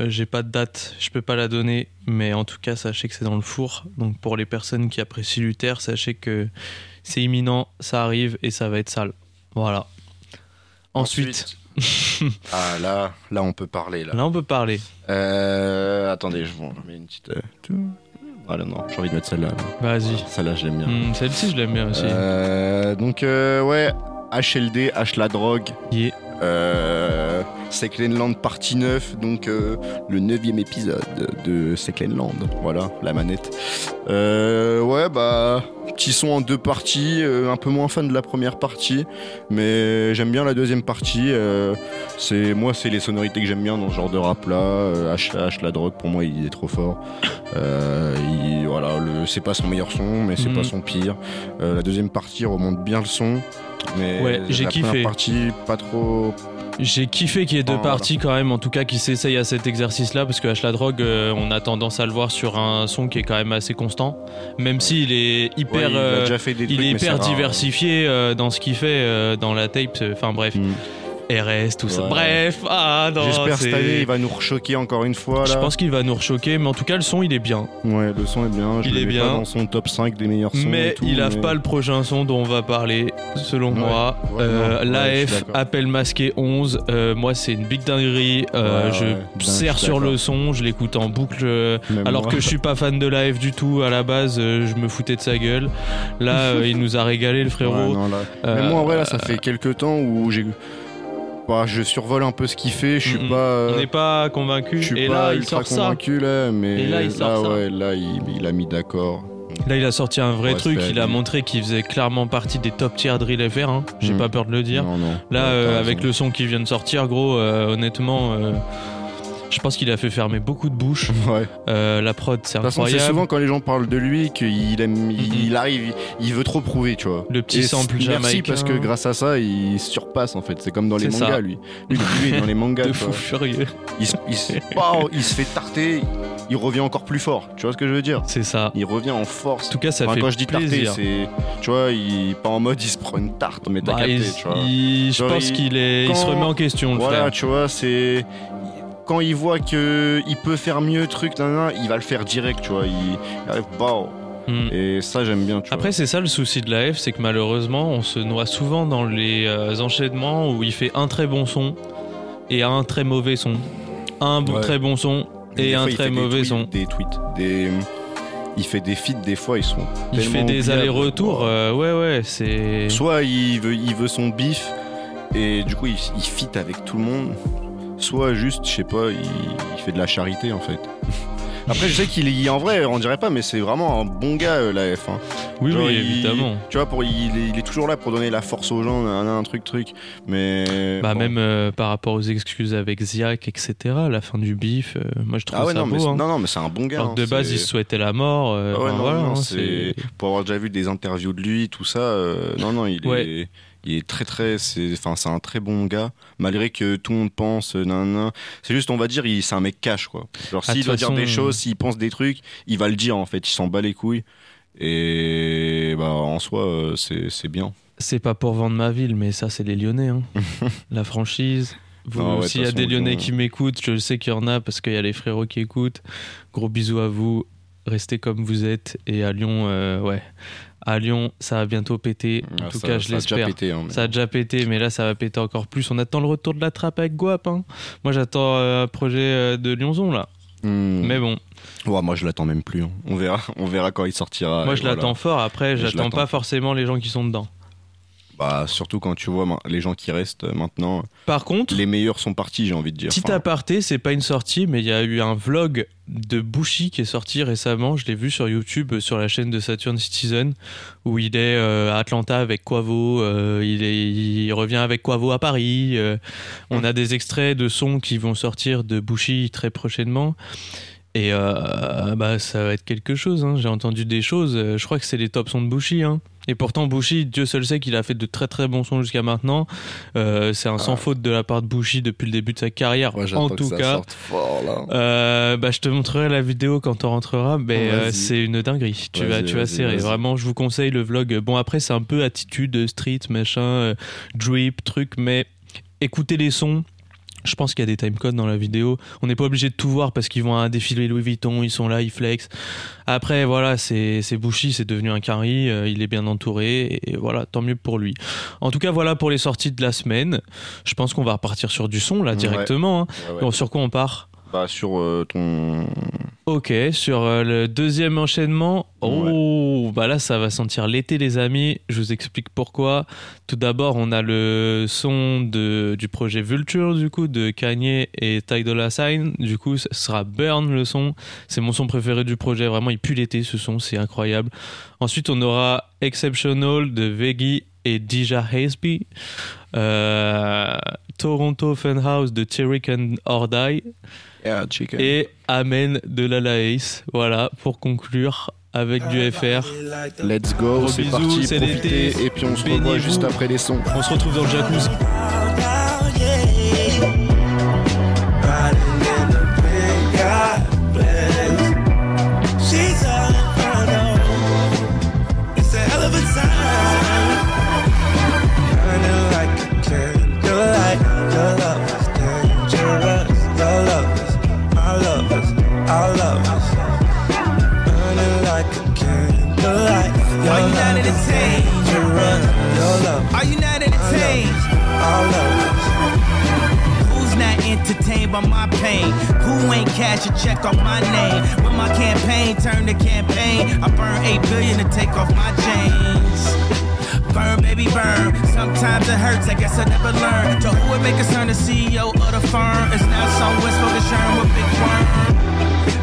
J'ai pas de date, je peux pas la donner, mais en tout cas, sachez que c'est dans le four. Donc pour les personnes qui apprécient Luther, sachez que c'est imminent, ça arrive et ça va être sale. Voilà. Ensuite. Ah là on peut parler. Là on peut parler. Attendez, je vais mettre une petite. Ah là non, j'ai envie de mettre celle-là. Vas-y. Voilà, celle-là, je l'aime bien. Celle-ci, je l'aime bien aussi. Donc ouais, HLD, H la drogue. Yeah. Seklen Land partie 9, donc le 9e épisode de Seklen Land, voilà la manette. Ouais, bah petit son en 2 parties, un peu moins fan de la première partie, mais j'aime bien la deuxième partie. C'est les sonorités que j'aime bien dans ce genre de rap là. H la drogue, pour moi il est trop fort. Voilà, c'est pas son meilleur son, mais c'est pas son pire. La deuxième partie remonte bien le son, mais ouais, j'ai kiffé. La première partie pas trop. J'ai kiffé qu'il y ait 2 parties quand même, en tout cas qui s'essayent à cet exercice-là, parce que H la drogue, on a tendance à le voir sur un son qui est quand même assez constant, même s'il est hyper, il est hyper diversifié dans ce qu'il fait, dans la tape, enfin bref. RS, tout ça. Ouais. Bref, j'espère cette année, il va nous rechoquer encore une fois. Là. Je pense qu'il va nous rechoquer, mais en tout cas, le son, il est bien. Ouais, le son est bien. Je il est bien. Pas dans son top 5 des meilleurs sons. Mais il lave pas le prochain son dont on va parler, selon moi. Ouais, l'AF, Appel Masqué 11. Moi, c'est une big dinguerie. Je serre sur le son, je l'écoute en boucle. Que je suis pas fan de l'AF du tout, à la base, je me foutais de sa gueule. Là, il nous a régalé, le frérot. Ouais, non, là. Mais moi, en vrai, là, ça fait quelques temps où j'ai. Je survole un peu ce qu'il fait, je suis pas. On n'est pas convaincu. Je suis pas ultra convaincu là, mais là il a mis d'accord. Là il a sorti un vrai truc, il a montré qu'il faisait clairement partie des top tiers drill FR. Hein. J'ai pas peur de le dire. Non. Là avec le son qui vient de sortir, gros, honnêtement. Je pense qu'il a fait fermer beaucoup de bouches. Ouais. La prod, c'est incroyable. C'est souvent quand les gens parlent de lui qu'il aime, il arrive, il veut trop prouver, tu vois. Le petit sample jamaïcain. Merci, parce que grâce à ça, il se surpasse en fait. C'est comme dans les mangas, ça. Lui, dans les mangas. De fou furieux. Il se fait tarter. Il revient encore plus fort, tu vois ce que je veux dire? C'est ça. Il revient en force. En tout cas, ça fait plaisir. Quand je dis tarté, c'est, tu vois, il pas en mode il se prend une tarte, mais t'as capté, tu vois. Je pense qu'il se remet en question, le frère. Voilà, tu vois, c'est. Quand il voit qu'il peut faire mieux, il va le faire direct, tu vois. Il arrive, et ça, j'aime bien, tu vois. Après, c'est ça le souci de l'AF, c'est que malheureusement, on se noie souvent dans les enchaînements où il fait un très bon son, et un très mauvais son. Un très bon son et un très mauvais son. Des tweets, des... Il fait des feats, des fois, ils sont il fait des allers-retours, ouais, c'est... Soit il veut son bif, et du coup, il feat avec tout le monde, soit juste, je sais pas, il fait de la charité, en fait. Après, je sais qu'il est en vrai, on dirait pas, mais c'est vraiment un bon gars, la F. Hein. Oui, genre, oui, évidemment. Tu vois, il est toujours là pour donner la force aux gens, un truc. Mais. Bah, bon. Même par rapport aux excuses avec Ziak, etc., la fin du bif, moi je trouve ça beau. Non, mais c'est un bon gars. Alors, de base, il se souhaitait la mort. Pour avoir déjà vu des interviews de lui, tout ça, il est très très, c'est un très bon gars, malgré que tout le monde pense c'est juste, on va dire, c'est un mec cash, quoi. Genre s'il doit dire des choses, s'il pense des trucs, il va le dire, en fait, il s'en bat les couilles, et bah en soi c'est bien. C'est pas pour vendre ma ville, mais ça c'est les Lyonnais, hein. La franchise. S'il y a des Lyonnais qui m'écoutent, je sais qu'il y en a, parce qu'il y a les frérots qui écoutent, gros bisous à vous, restez comme vous êtes, et à Lyon, à Lyon, ça va bientôt péter. En tout cas, je l'espère. Ça a déjà pété, ça a déjà pété, mais là, ça va péter encore plus. On attend le retour de la trappe avec Guap. Hein. Moi, j'attends un projet de Lyonzon, là. Mais bon. Ouais, moi, je l'attends même plus. Hein. On verra quand il sortira. Moi, je l'attends fort. Après, j'attends pas forcément les gens qui sont dedans. Bah, surtout quand tu vois les gens qui restent maintenant. Par contre, les meilleurs sont partis, j'ai envie de dire. Petit aparté, c'est pas une sortie, mais il y a eu un vlog de Bushi qui est sorti récemment, je l'ai vu sur YouTube, sur la chaîne de Saturn Citizen, où il est à Atlanta avec Quavo, il revient avec Quavo à Paris, on a des extraits de sons qui vont sortir de Bushi très prochainement, et ça va être quelque chose, hein. J'ai entendu des choses, je crois que c'est les top sons de Bushi, hein. Et pourtant Bushi, Dieu seul sait qu'il a fait de très très bons sons jusqu'à maintenant, c'est un sans faute de la part de Bushi depuis le début de sa carrière, en tout cas. Je te montrerai la vidéo quand on rentrera, mais c'est une dinguerie, tu vas serrer, vraiment je vous conseille le vlog. Bon, après c'est un peu attitude, street, machin, drip, truc, mais écoutez les sons. Je pense qu'il y a des timecodes dans la vidéo. On n'est pas obligé de tout voir parce qu'ils vont à un défilé Louis Vuitton, ils sont là, ils flexent. Après, voilà, c'est Bushi, c'est devenu un carry, il est bien entouré, et voilà, tant mieux pour lui. En tout cas, voilà pour les sorties de la semaine. Je pense qu'on va repartir sur du son, là, directement. Hein. Ouais. Bon, sur quoi on part ? Sur ton... Ok, sur le deuxième enchaînement. Oh, bah là, ça va sentir l'été, les amis. Je vous explique pourquoi. Tout d'abord, on a le son du projet Vulture, du coup, de Kanye et Ty Dolla $ign. Du coup, ce sera Burn, le son. C'est mon son préféré du projet. Vraiment, il pue l'été, ce son. C'est incroyable. Ensuite, on aura Exceptional de Veggie et Dija Haseby. Toronto Funhouse de Tyrick and Ordi. Yeah, et Amen de Lala Ace. Voilà, pour conclure avec du FR. Let's go, gros c'est bisous, parti, c'est profitez, l'été, et puis on se revoit juste après les sons. On se retrouve dans le jacuzzi. Are you not entertained? Who's not entertained by my pain? Who ain't cash a check off my name? When my campaign turned to campaign, I burned 8 billion to take off my chains. Burn, baby, burn. Sometimes it hurts, I guess I never learned. So who would make a son, the CEO of the firm? It's not some West Wilkins with big firm.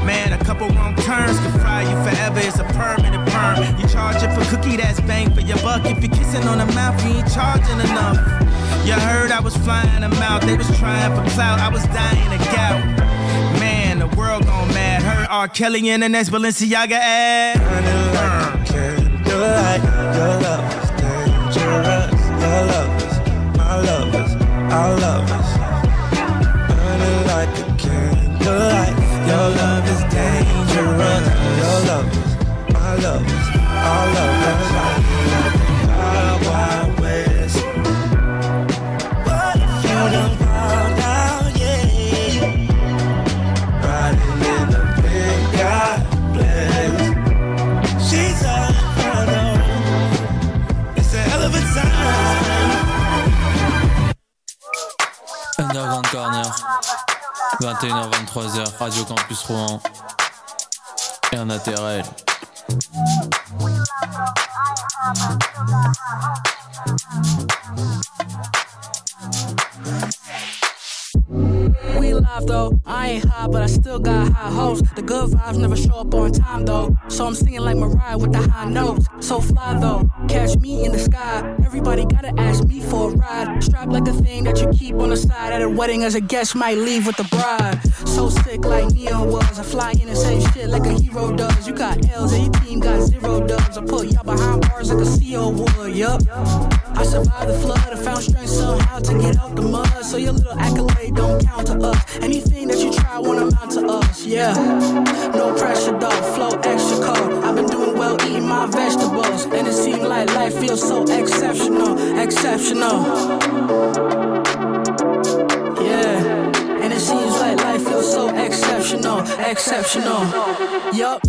Man, a couple wrong turns can fry you forever. It's a permanent perm. You charge it for cookie, that's bang for your buck. If you're kissing on the mouth, you ain't charging enough. You heard I was flying them out. They was trying for clout. I was dying of gout. Man, the world gone mad. Heard R. Kelly in the next Balenciaga ad. Your love is dangerous. Your love is, my love is, our love is. Burning like a candlelight. Your love is dangerous. Your love is, my love is, our love is. Wild, wild west. What if you done found out, yeah? Riding in the big God bless. She's a hero. It's a hell of a time. Underground Corner, 21h-23h, Radio Campus Rouen, et un intérêt. We live though, I ain't high, but I still got high hopes. The good vibes never show up on time though, so I'm singing like Mariah with the high notes. So fly though, catch me in the sky. Everybody gotta ask me for a ride. Strapped like a thing that you keep on the side at a wedding as a guest might leave with the bride. So sick like Neon was, I fly in and say shit like a hero does. You got L's and your team got zero dubs. I put y'all behind bars like a CO would, yup. I survived the flood and found strength somehow to get out the mud. So your little accolade don't count to us. Anything that you try won't amount to us, yeah. No pressure though, flow extra cold. I've been doing well eating my vegetables, and it seems like life feels so exceptional, exceptional. Exceptional, exceptional. Yup.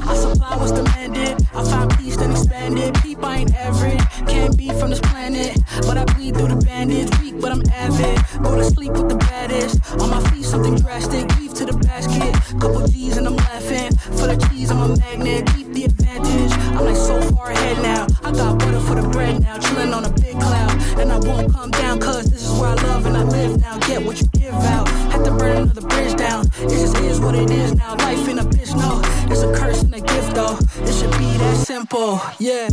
I supply what's demanded. I find peace then expanded. Peep, I ain't average. Can't be from this planet, but I bleed through the bandage. Weak, but I'm avid. Go to sleep with the baddest. On my feet, something drastic. Leave to the basket. Couple G's and I'm laughing. For the cheese, I'm a magnet. Keep the advantage. I'm like so far ahead now. I got butter for the bread now. Chilling on a big cloud. And I won't come down, cause this is where I love and I live now. Get what you give out. Had to burn another bridge down. It just is what it is now. Life in a bitch, no. It's a curse and a gift though. It should be that simple, yeah.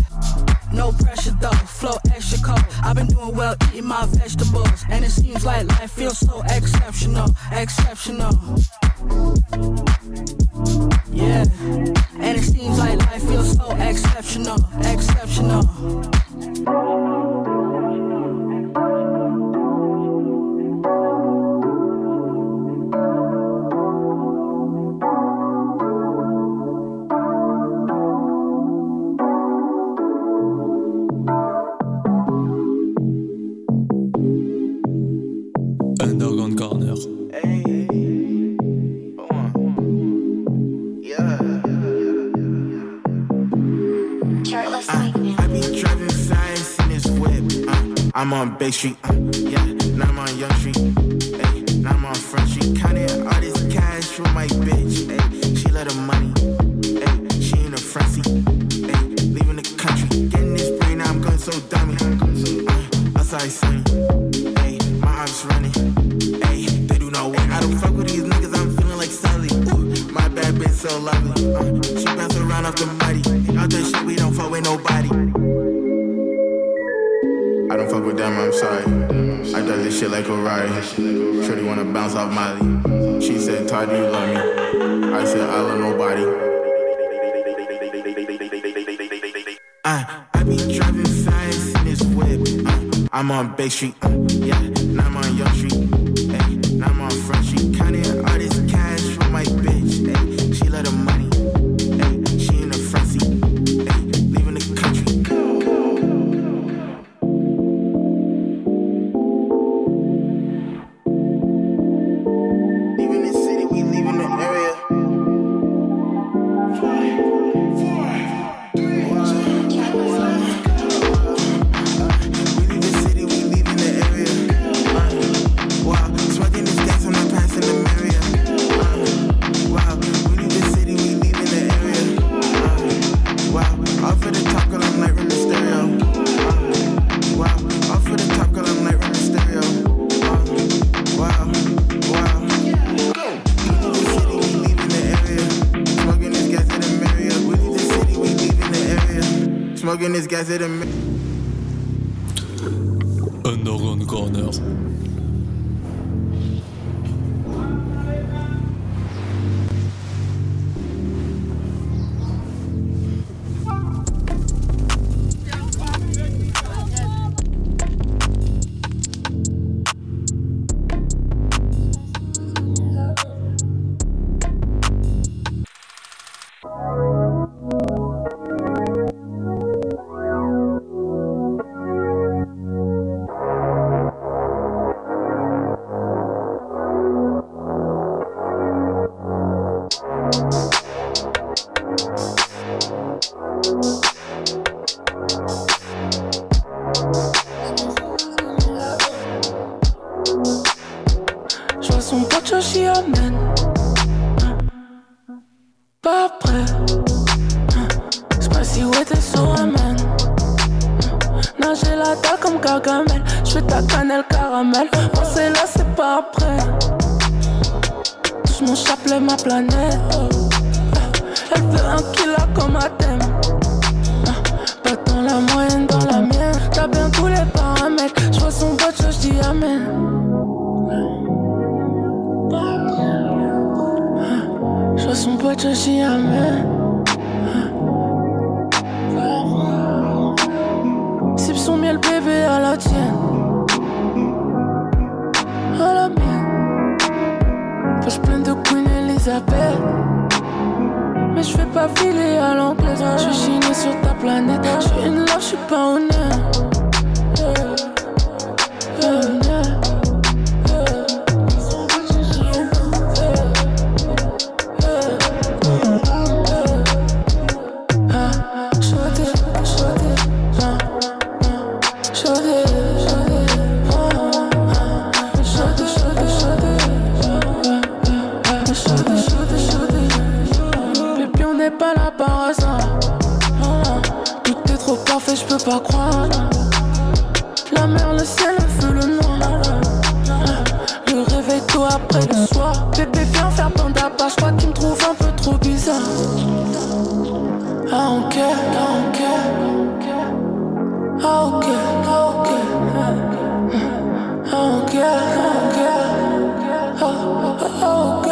No pressure though, flow extra cold. I've been doing well eating my vegetables, and it seems like life feels so exceptional, exceptional. Yeah, and it seems like life feels so exceptional, exceptional. I'm on Bay Street, yeah, now I'm on Young Street, ay, now I'm on Front Street. Counting all this cash with my bitch, ay, she love the money, ay, she in a front seat, ay, leaving the country. Getting this brain, now I'm going so dummy, outside sunny, ay, my ops running, ay, they do not work. I don't fuck with these niggas, I'm feeling like Sully, ooh, my bad bitch so lovely, she bounce around off the muddy, all that shit we don't fuck with nobody. I don't fuck with them, I'm sorry. I done this shit like a ride. Shorty wanna bounce off Molly. She said, Todd, do you love me? I said, I love nobody. I be driving science in this whip. I'm on Bay Street, yeah. Now I'm on Young Street, ay. Now I'm on Front Street. Counting all this cash from my bitch, ay. She love the money, ay. She in the front seat. Underground Corner. Si ouais t'es sourman. Non j'ai la dalle comme Gargamel. J'fais ta cannelle caramel. Moi c'est là c'est pas après. Touche mon chapelet ma planète. Elle veut un kilo comme à thème. Pas dans la moyenne dans la mienne. T'as bien tous les paramètres. J'vois son pote j'dis amen. J'vois son pote j'dis amen. Son miel bébé à la tienne, à la mienne. Poche pleine de Queen Elizabeth. Mais je fais pas filer à l'anglaise. Je suis chiné sur ta planète. Je suis une love, je suis pas honnête. Pas croire. La mer, le ciel, le feu, le noir. Le réveille-toi après le soir. Bébé viens faire panda pas. J'crois qu'il me trouve un peu trop bizarre. Ah ok, ah ok, ah ok, ah ok, ah ok, ah ok, ah ok.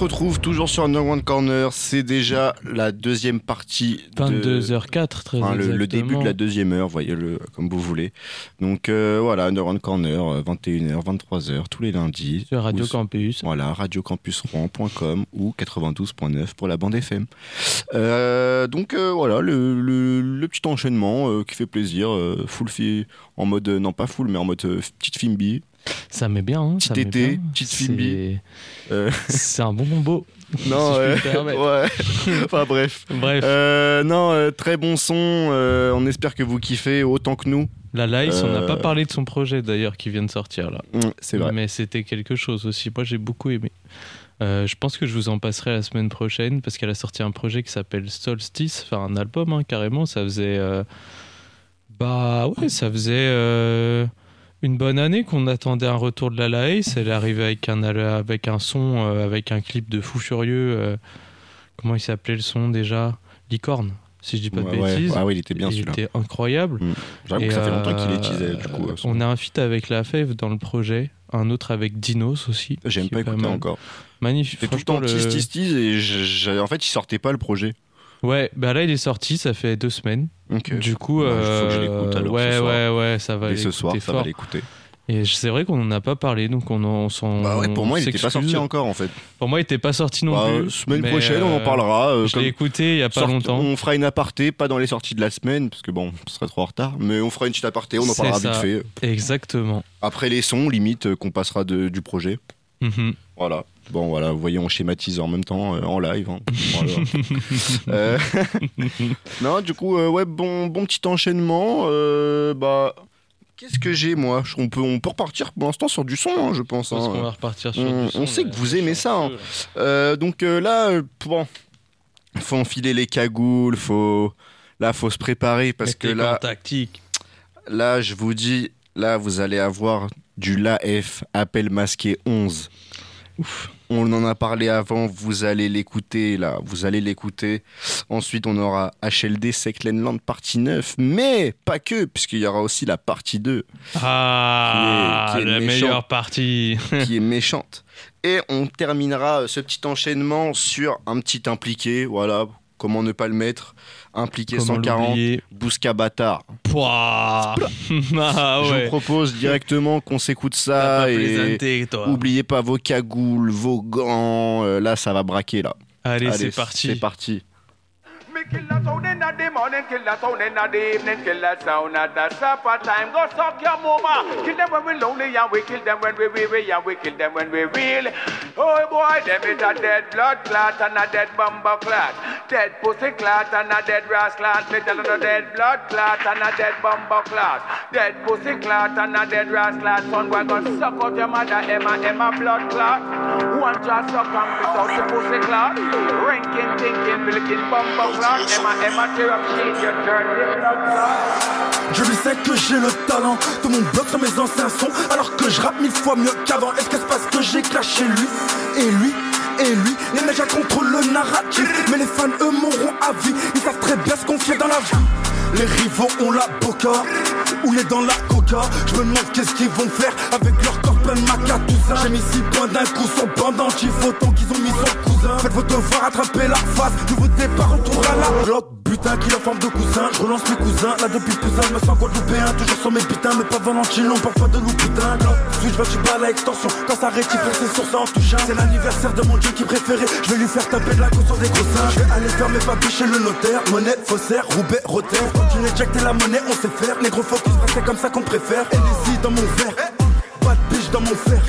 Retrouve toujours sur Underground Corner, c'est déjà la deuxième partie. 22h04, très exactement. Le début de la deuxième heure, voyez-le comme vous voulez. Donc voilà, Underground Corner, 21h, 23h, tous les lundis. Sur Radio Campus. Voilà, radiocampusrouen.com ou 92.9 pour la bande FM. Donc voilà, le petit enchaînement qui fait plaisir, en mode petite Fimby. Ça met bien, hein, petit été, petite Fimby. C'est un bon combo. Non, si je peux me ouais. Enfin bref. Très bon son. On espère que vous kiffez autant que nous. La Lice, on n'a pas parlé de son projet d'ailleurs qui vient de sortir là. C'est vrai. Mais c'était quelque chose aussi. Moi, j'ai beaucoup aimé. Je pense que je vous en passerai la semaine prochaine parce qu'elle a sorti un projet qui s'appelle Solstice, enfin un album hein, carrément. Ça faisait, une bonne année qu'on attendait un retour de la Laïs. Elle est arrivée avec un son, avec un clip de fou furieux. Comment il s'appelait le son déjà ? Licorne, si je dis pas de bêtises. Ouais. Ah oui, il était bien celui-là. Il était incroyable. J'avoue que ça fait longtemps qu'il les teasait du coup. On a un feat avec La Fève dans le projet, un autre avec Dinos aussi. J'aime pas écouter encore. Magnifique. C'était tout le temps tease et en fait il sortait pas le projet. Ouais, bah là il est sorti, ça fait 2 semaines. Okay. Du coup, faut que je l'écoute alors ce soir. Ouais, ça va. Et ce soir, ça va l'écouter. Et c'est vrai qu'on n'en a pas parlé, donc on s'en. Bah ouais, pour moi il n'était pas sorti encore en fait. Pour moi il n'était pas sorti non plus. Semaine prochaine on en parlera. Je l'ai écouté il y a pas longtemps. On fera une aparté, pas dans les sorties de la semaine parce que bon, ce serait trop en retard. Mais on fera une petite aparté, on en parlera vite fait. Exactement. Après les sons, limite qu'on passera du projet. Mm-hmm. Voilà. Bon voilà, vous voyez, on schématise en même temps en live. Hein. Voilà. Non, du coup, bon petit enchaînement. Qu'est-ce que j'ai moi ? On peut repartir pour l'instant sur du son, hein, je pense. Parce qu'on va repartir sur du son. On sait que vous aimez ça. Hein. Donc là, faut enfiler les cagoules, faut se préparer parce que là, tactique. Là, je vous dis, là, vous allez avoir du LAF, Appel Masqué 11. Ouf. On en a parlé avant, vous allez l'écouter là, vous allez l'écouter. Ensuite, on aura HLD Seklen Land partie 9, mais pas que, puisqu'il y aura aussi la partie 2. Ah, la meilleure partie. Qui est méchante. Et on terminera ce petit enchaînement sur un petit impliqué, voilà, comment ne pas le mettre. Impliqué comment 140, Bouscabatar. Ah ouais. Je vous propose directement qu'on s'écoute ça et n'oubliez pas vos cagoules, vos gants, là ça va braquer là. Allez c'est parti. C'est parti. Kill that sound in the morning, kill that sound in the evening, kill that sound at the supper time. Go suck your mama. Kill them when we're lonely and we kill them when we're weary and we kill them when we're real. Oh boy, them is a dead blood clot and a dead bumper clot, dead pussy clot and a dead ras clot. Me tell you, dead blood clot and a dead bumper clot, dead pussy clot and a dead ras clot. Son, we're gonna suck out your mother, Emma blood clot. One just suck and piss out the pussy clot. Ranking, thinking, milking bumper clot. Je lui sais que j'ai le talent, tout mon bloc dans mes anciens sons, alors que je rappe 1000 fois mieux qu'avant. Est-ce que c'est parce que j'ai clashé lui et lui et lui? Les médias contrôlent le narratif, mais les fans eux mourront à vie. Ils savent très bien ce qu'on fait dans la vie. Les rivaux ont la boca ou les dans la coca. Je me demande qu'est-ce qu'ils vont faire avec leur corps plein de maca, tout ça. J'ai mis 6 points d'un coup sur pendant, j'y faut tant qu'ils ont mis son cousin. Faites vos devoirs, attraper la face, nouveau départ, retour à la globe. Putain qui est en forme de coussin, je relance mes cousins. Là depuis cousin, je me sens guadeloupéen. Toujours sur mes putains, mais pas Valentino, parfois de loup putain. Suis-je vais tuer pas la extension, quand ça arrête, il fait ses sources en touchant. C'est l'anniversaire de mon dieu qui préféré, je vais lui faire taper de la cause sur des cousins. Je vais aller faire mes papiers chez le notaire, monnaie, faussaire, Roubaix, Rotter. Quand tu n'éjectes la monnaie, on sait faire. Les gros focus, c'est comme ça qu'on préfère. Hennessy dans mon verre, pas de biche dans mon fer.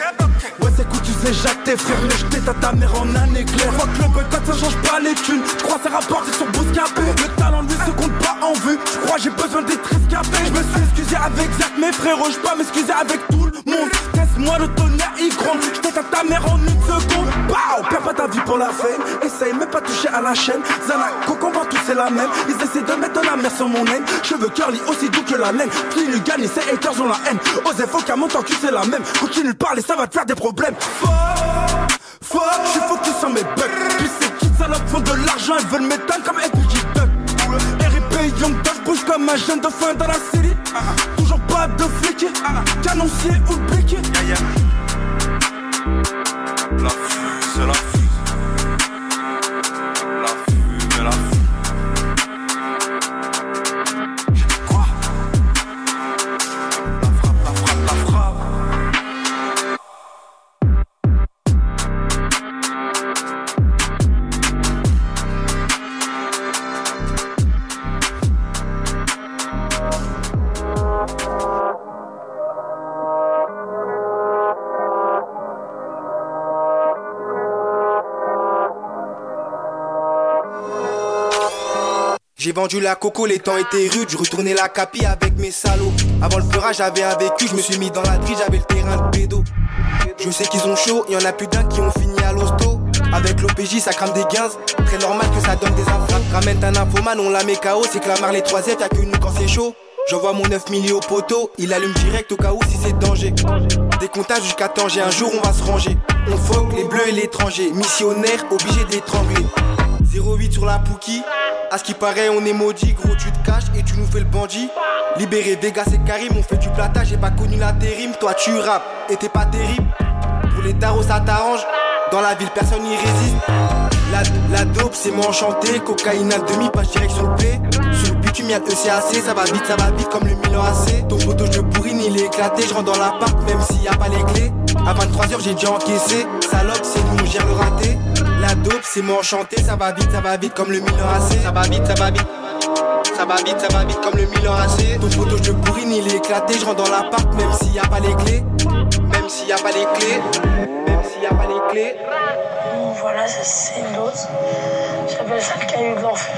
Ouais c'est cool, tu sais Jacques tes frères, mais j'étais à ta mère en un éclair. Fuck le boycott, ça change pas les thunes. J'crois ces rapports, ils sont bouscapés. Le talent lui se compte pas en vue. J'crois j'ai besoin d'être rescapé. J'me suis excusé avec Zach, mes frérots, j'pas m'excuser avec tout le monde. Laisse-moi le tonnerre, il gronde. J'étais à ta mère en une seconde. Pow, perds pas ta vie pour la fame. Essaye même pas toucher à la chaîne. Zana, coco, on va tous la même. Ils essaient de mettre la merde sur mon haine. Cheveux curly, aussi doux que la laine. Qui lui gagne, ses haters ont la haine. Osez, faut qu'à mon temps, tu sais la même. Continue de parler, ça va te faire des problèmes. Fuck, fuck, j'suis focus sur mes bugs. Puis ces kids salopes font de l'argent, elles veulent m'éteindre comme FPG Duck. R.I.P. Young Duck, bouge comme un jeune de fin dans la série. Toujours pas de fliqué, canoncier ou bliqué. La fuse, c'est la fuse. La fuse, c'est la fuse. J'ai vendu la coco, les temps étaient rudes, je retournais la capi avec mes salauds. Avant le pleurage, j'avais un vécu, je me suis mis dans la tri, j'avais le terrain de pédo. Je sais qu'ils ont chaud, y'en a plus d'un qui ont fini à l'hosto. Avec l'OPJ, ça crame des guinzes, très normal que ça donne des affrappes. Ramène un infoman, on la met KO, c'est que la marre les 3 F, y'a que nous quand c'est chaud. J'envoie mon 9 milli au poteau, il allume direct au cas où si c'est danger. Des comptages jusqu'à Tanger, un jour on va se ranger. On foque les bleus et l'étranger, missionnaire obligé de l'étrangler. 08 sur la pouki, à ce qui paraît on est maudit. Gros tu te caches et tu nous fais le bandit. Libéré des gars c'est Karim, on fait du platage. J'ai pas connu l'intérim, toi tu rappes et t'es pas terrible. Pour les tarots ça t'arrange, dans la ville personne y résiste. La dope c'est m'enchanter, cocaïne à demi, pas direction le P. Sur le bitume y'a le ECAC, ça va vite comme le Milan AC. Ton poteau je le bourrine, il est éclaté, je rentre dans l'appart même s'il y a pas les clés. À 23h j'ai déjà encaissé, salope c'est nous on gère le raté. La dope c'est m'enchanter, ça va vite comme le Milan AC. Ça va vite, ça va vite, ça va vite, ça va vite comme le Milan AC. Ton poteau je le bourrine, il est éclaté, je rentre dans l'appart même s'il y a pas les clés. Même s'il y a pas les clés, même s'il y a pas les clés. Voilà, c'est une dose. J'appelle ça le caillou de l'enfer.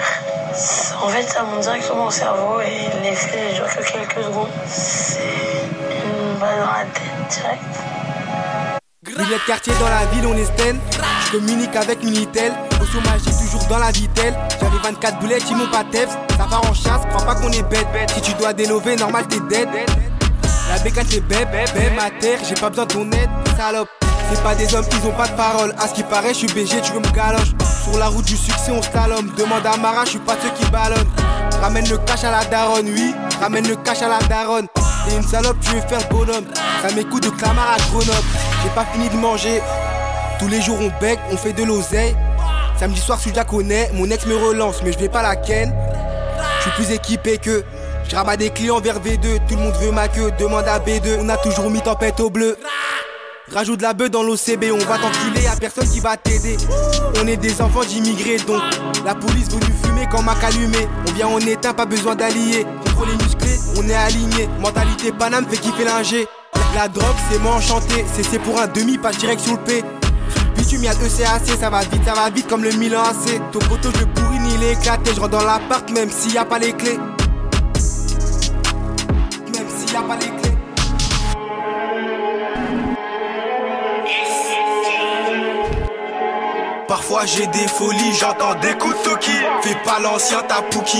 En fait, ça monte directement au cerveau et l'effet ne dure que quelques secondes. C'est une balle dans la tête direct. Billets de quartier dans la ville, on est stand. Je communique avec Minitel. Au chômage, j'ai toujours dans la vitelle. J'avais 24 boulettes, ils m'ont pas teps. Ça part en chasse, crois pas qu'on est bête. Si tu dois délover, normal, t'es dead. La bécane, c'est bête, bête, ma terre, j'ai pas besoin de ton aide, salope. C'est pas des hommes, ils ont pas de parole. À ce qui paraît, je suis BG, tu veux mon galoche. Sur la route du succès, on se talonne. Demande à Mara, je suis pas ceux qui ballonnent. Ramène le cash à la daronne, oui. Ramène le cash à la daronne. T'es une salope, tu veux faire bonhomme. Ça m'écoute de clamart à Grenoble. J'ai pas fini de manger. Tous les jours, on bec, on fait de l'oseille. Samedi soir, si je la connais, mon ex me relance, mais je vais pas la ken. Je suis plus équipé qu'eux. Je rabats des clients vers V2. Tout le monde veut ma queue, demande à B2. On a toujours mis tempête au bleu. Rajoute la beuh dans l'OCB, on va t'enculer, y'a personne qui va t'aider. On est des enfants d'immigrés donc la police veut nous fumer quand m'a allumé. On vient en éteint, pas besoin d'allier. Contre les musclés, on est alignés. Mentalité Paname fait kiffer l'ingé. La drogue c'est m'enchanter, c'est pour un demi, pas direct sur le P. Bitume y'a de ECAC, ça va vite comme le Milan AC. Ton poteau je le pourris ni l'éclaté, je rentre dans l'appart même s'il y a pas les clés. Même s'il y a pas les clés. Parfois j'ai des folies, j'entends des coups de toki. Fais pas l'ancien, t'as Pouki.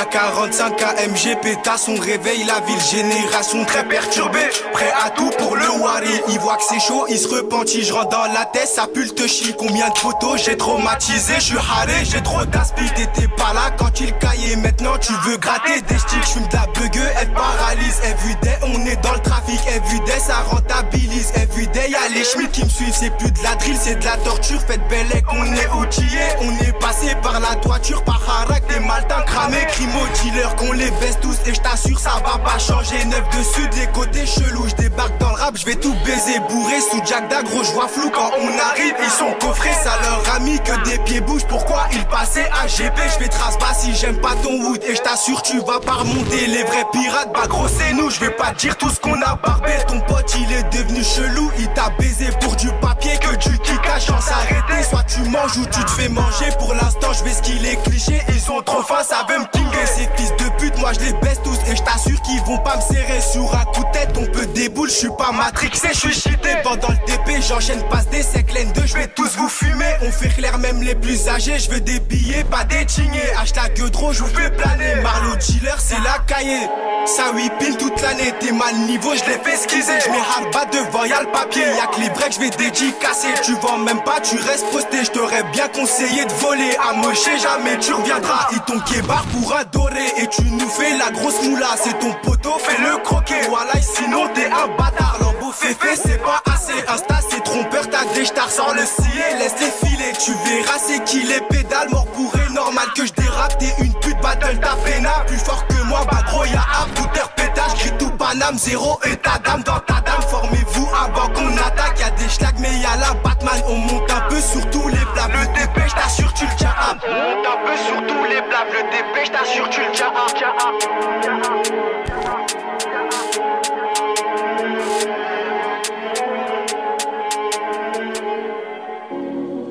À 45 KMG, pétasse, on réveille la ville. Génération très perturbée, prêt à tout pour le wari. Il voit que c'est chaud, il se repentit. Je rentre dans la tête, ça pue le chi. Combien de photos j'ai traumatisé, je suis haré, j'ai trop d'aspi. T'étais pas là quand il caillait, maintenant tu veux gratter des sticks. Je fume de la bugueux, elle paralyse. Everyday, on est dans le trafic. Everyday, ça rentabilise. Everyday, y'a les schmilles qui me suivent. C'est plus de la drill, c'est de la torture. Faites belle. On est outillé, on est passé par la toiture, par Harak, des maltins cramés, crimo dealer, qu'on les veste tous et je t'assure ça va pas changer. Neuf dessus des côtés chelous, je débarque dans le rap, je vais tout baiser, bourré sous Jack d'agro, je vois flou quand on arrive, ils sont coffrés, ça leur a mis que des pieds bougent, pourquoi ils passaient à GP, je fais trace bas si j'aime pas ton wood et je t'assure tu vas pas remonter. Les vrais pirates, bah gros c'est nous, je vais pas dire tout ce qu'on a barbé. Ton pote il est devenu chelou, il t'a baisé pour du papier, que du kickage sans s'arrêter. Soit tu manges ou tu te fais manger. Pour l'instant je vais skiller cliché. Ils ont trop faim, ça veut me kinguer. Ces fils de pute, moi je les baisse tous et je t'assure qu'ils vont pas me serrer. Sur un coup de tête on peut déboule. Je suis pas matrixé, je suis cheaté. Pendant le TP j'enchaîne passe des Seklen 2. Je vais tous vous fumer. On fait clair même les plus âgés. Je veux des billets, pas des tignés. Hashtag Eudro, je vous fais planer. Marlow dealer c'est la cahier. Ça whippine toute l'année. T'es mal niveau, je les fais esquiser. Je mets hard devant, y'a le papier. Y'a que les vrais que je vais dédicacer. Tu vends même pas, tu restes posté. Je t'aurais bien conseillé de voler à Moshe, jamais tu reviendras. Ils t'ont kébar pour adorer et tu nous fais la grosse moula. C'est ton poteau, fais le croquer. Voilà, sinon t'es un bâtard. L'embeau fait, c'est pas assez. Insta, c'est trompeur, t'as des stars sans le scier. Laisse les filer, tu verras c'est qui les pédales. Mort bourré, normal que je dérape. T'es une pute, battle ta pena. Plus fort que moi, bah gros, y'a âme, tout terre pétage. Crie tout Paname, zéro et ta dame dans ta dame. Formez-vous avant qu'on attaque. Y'a des schlags, mais y'a la Batman. On monte un peu sur tous les blabs, le TP, j't'assure tu le tiens up. Monte un peu sur tous les blabs, le TP, j't'assure tu le tiens up.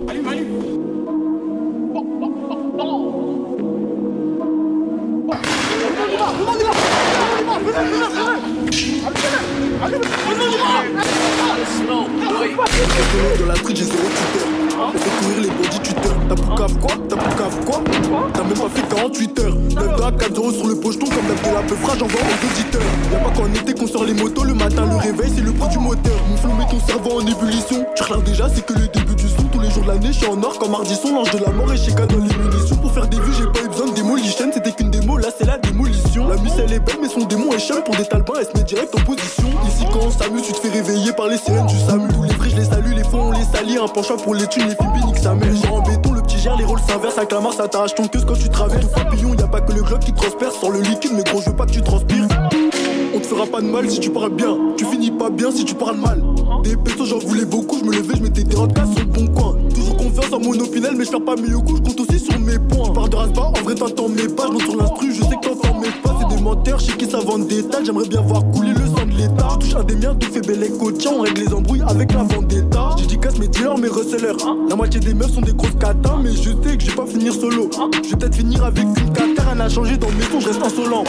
Allume, allume. Oh, oh, oh, oh. De la truite, j'ai zéro tuteur. On fait courir les bandits tuteurs. T'as pour cave quoi? T'as même pas fait 48 heures. 9 gars, 4-0 sur le pocheton. Comme d'hab de la peufra, j'envoie aux auditeurs. Y'a pas qu'en été qu'on sort les motos. Le matin, le réveil, c'est le prix du moteur. Mon flow met ton cerveau en ébullition. Tu regardes déjà, c'est que le début du son. Tous les jours de l'année, j'suis en or comme Ardisson. L'ange de la mort et Sheka dans les munitions. Pour faire des vues, j'ai pas eu besoin de démolition. C'était qu'une démo, là c'est la démolition. La mise elle est belle, mais son démon est chien. Pour des talbans, elle se met direct en position. Ici, quand on s'amuse, tu te fais réveiller par les sirènes du SAMU. Tous les frais, je les salue, les fonds, on les salit. Un penchant pour les thunes, les filles, nique sa mère. Genre en béton, le petit gère, les rôles s'inversent. Un clamart, ça t'arrache ton queuse quand tu traverses. Quand au papillon, y'a pas que le globe qui transperce. Sans le liquide, mais gros, je veux pas que tu transpires. On te fera pas de mal si tu parles bien. Tu finis pas bien si tu parles mal. Des pétos, j'en voulais beaucoup. Je me levais, je mettais des rodcas sur le bon coin. Toujours confiance en mon opinel, mais je perds pas mes coups. Je compte aussi sur mes points. Tu parles de Rasba, en vrai t'entends mes pas. Je monte sur l'instru, je sais que t'en mes pas. C'est des menteurs, chez qui ça vend des tas. J'aimerais bien voir couler le sang de l'état. Tu touches un des miens, tout fait bel et coach. On règle les embrouilles avec la vendetta. J'dédicace mes dealers, mes receleurs. La moitié des meufs sont des grosses catins. Mais je sais que je vais pas finir solo. Je vais peut-être finir avec une cata. Rien n'a changé dans mes sons, je reste insolent.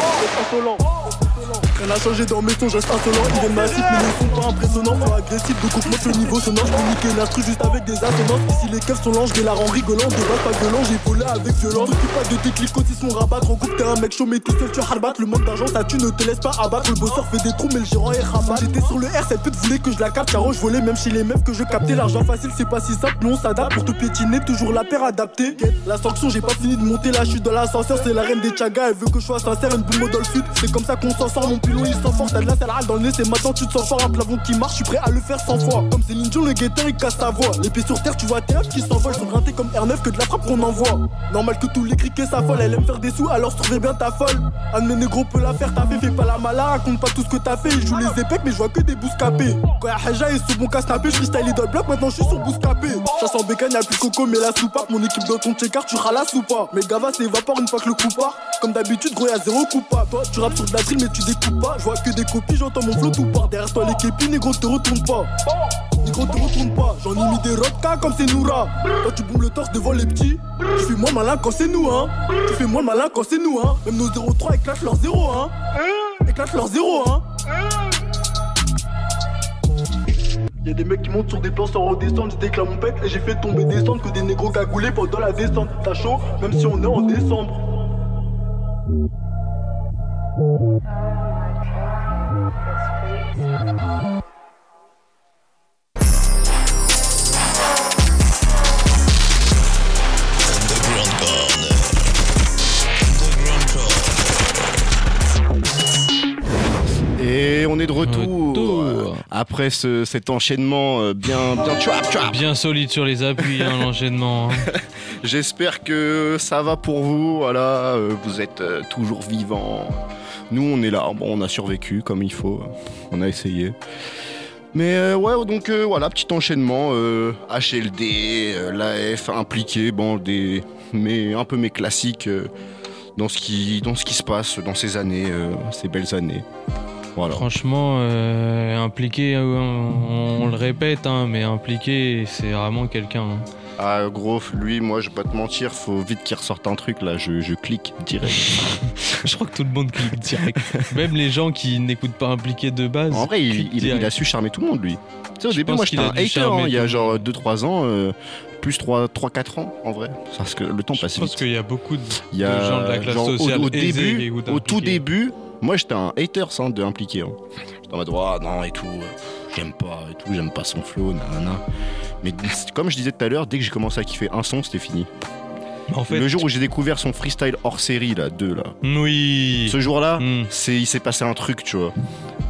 Rien n'a changé dans mes sons, je reste insolent. Ils viennent massifs, mais ils sont pas impressionnants. Pas agressifs, donc coupe-moi le niveau sonore. Je peux niquer l'instru juste avec des assonances. Ici les keufs sont lents, je vais la rendre rigolant. Je vais pas gueulant, j'ai là avec violence. Ceux qui passent de déclic aussi se font rabattre. En groupe t'es un mec chaud mais tout seul tu rabattes. Le manque d'argent ça tu ne te laisse pas abattre. Le bosseur fait des trous mais le gérant est rabat. J'étais sur le R, cette pute voulait que je la capte. Car je volais même chez les meufs que je captais. L'argent facile c'est pas si simple mais on s'adapte. Pour te piétiner toujours la paire adaptée. La sanction j'ai pas fini de monter là je suis dans l'ascenseur. C'est la reine des chagas, elle veut que je sois sincère. Une boule modole fut, c'est comme ça qu'on s'en sort. Mon pilon il s'en force, t'as de la salade dans le nez. C'est maintenant tu te sens fort, un plafond qui marche, j'suis prêt à le faire 100 fois. Comme c'est Ninja le guetteur il casse ta voix. Les pieds sur terre tu vois tes qui s'envolent. Sont grattés comme R9 que de la frappe qu'on envoie. Normal que tous les criquets s'affolent. Elle aime faire des sous alors surveille bien ta folle. Un de mes négros peut la faire, t'as fait, fais pas la mala. Raconte pas tout ce que t'as fait, il joue les épecs mais je vois que des bouscapés. Quand y'a Haja et sous mon casse tapé, je freestyle dans le bloc, maintenant je suis sur bouscapé. Chasse en bécane, y'a plus coco mais la soupape. Mon équipe dans ton checker, tu ralas ou pas. Mais gava s'évapore une fois que le coup part. Comme d'habitude gros y'a zéro coup pas. Toi tu rappes sur de la drill mais tu découpes pas. Je vois que des copies, j'entends mon flow tout part. Derrière toi les képines, négro te retourne pas. Négro te retourne pas. J'en ai mis des rodkas comme c'est Noura. Toi tu bombes le torse devant les petits. Tu fais moins malin quand c'est nous hein. Tu fais moins malin quand c'est nous hein. Même nos 0-3 éclatent leur 0 hein. Éclatent leur 0 hein. Y'a des mecs qui montent sur des plans sans redescendre. J'étais que la mon pète et j'ai fait tomber des cendres. Que des négros cagoulés pendant la descente. T'as chaud même si on est en décembre. Et on est de retour. Après cet enchaînement bien trap. Bien solide sur les appuis, hein, l'enchaînement. Hein. J'espère que ça va pour vous. Voilà, vous êtes toujours vivants. Nous, on est là. Bon, on a survécu comme il faut. On a essayé. Mais ouais, donc voilà, petit enchaînement. HLD, l'AF, impliqué. Bon, un peu mes classiques dans ce qui se passe dans ces années, ces belles années. Voilà. Franchement, impliqué, on le répète, hein, mais impliqué, c'est vraiment quelqu'un. Hein. Ah gros, lui, moi, je vais pas te mentir, faut vite qu'il ressorte un truc là, je clique direct. Je crois que tout le monde clique direct. Même les gens qui n'écoutent pas impliqué de base. En vrai, il a su charmer tout le monde, lui. Tu sais, au début, moi, j'étais un hater, il y a genre 2-3 ans, plus 3-4 ans, en vrai. Parce que le temps passe vite. Je pense qu'il y a beaucoup de gens de la classe sociale aisée qui écoutent impliqué. Au tout début, moi, j'étais un hater, hein, de impliqué. Hein. J'étais en mode, ah non, et tout... J'aime pas son flow, nanana. Mais comme je disais tout à l'heure, dès que j'ai commencé à kiffer un son, c'était fini. En fait, le jour où j'ai découvert son freestyle hors série, là, 2, là. Oui. Ce jour-là, il s'est passé un truc, tu vois.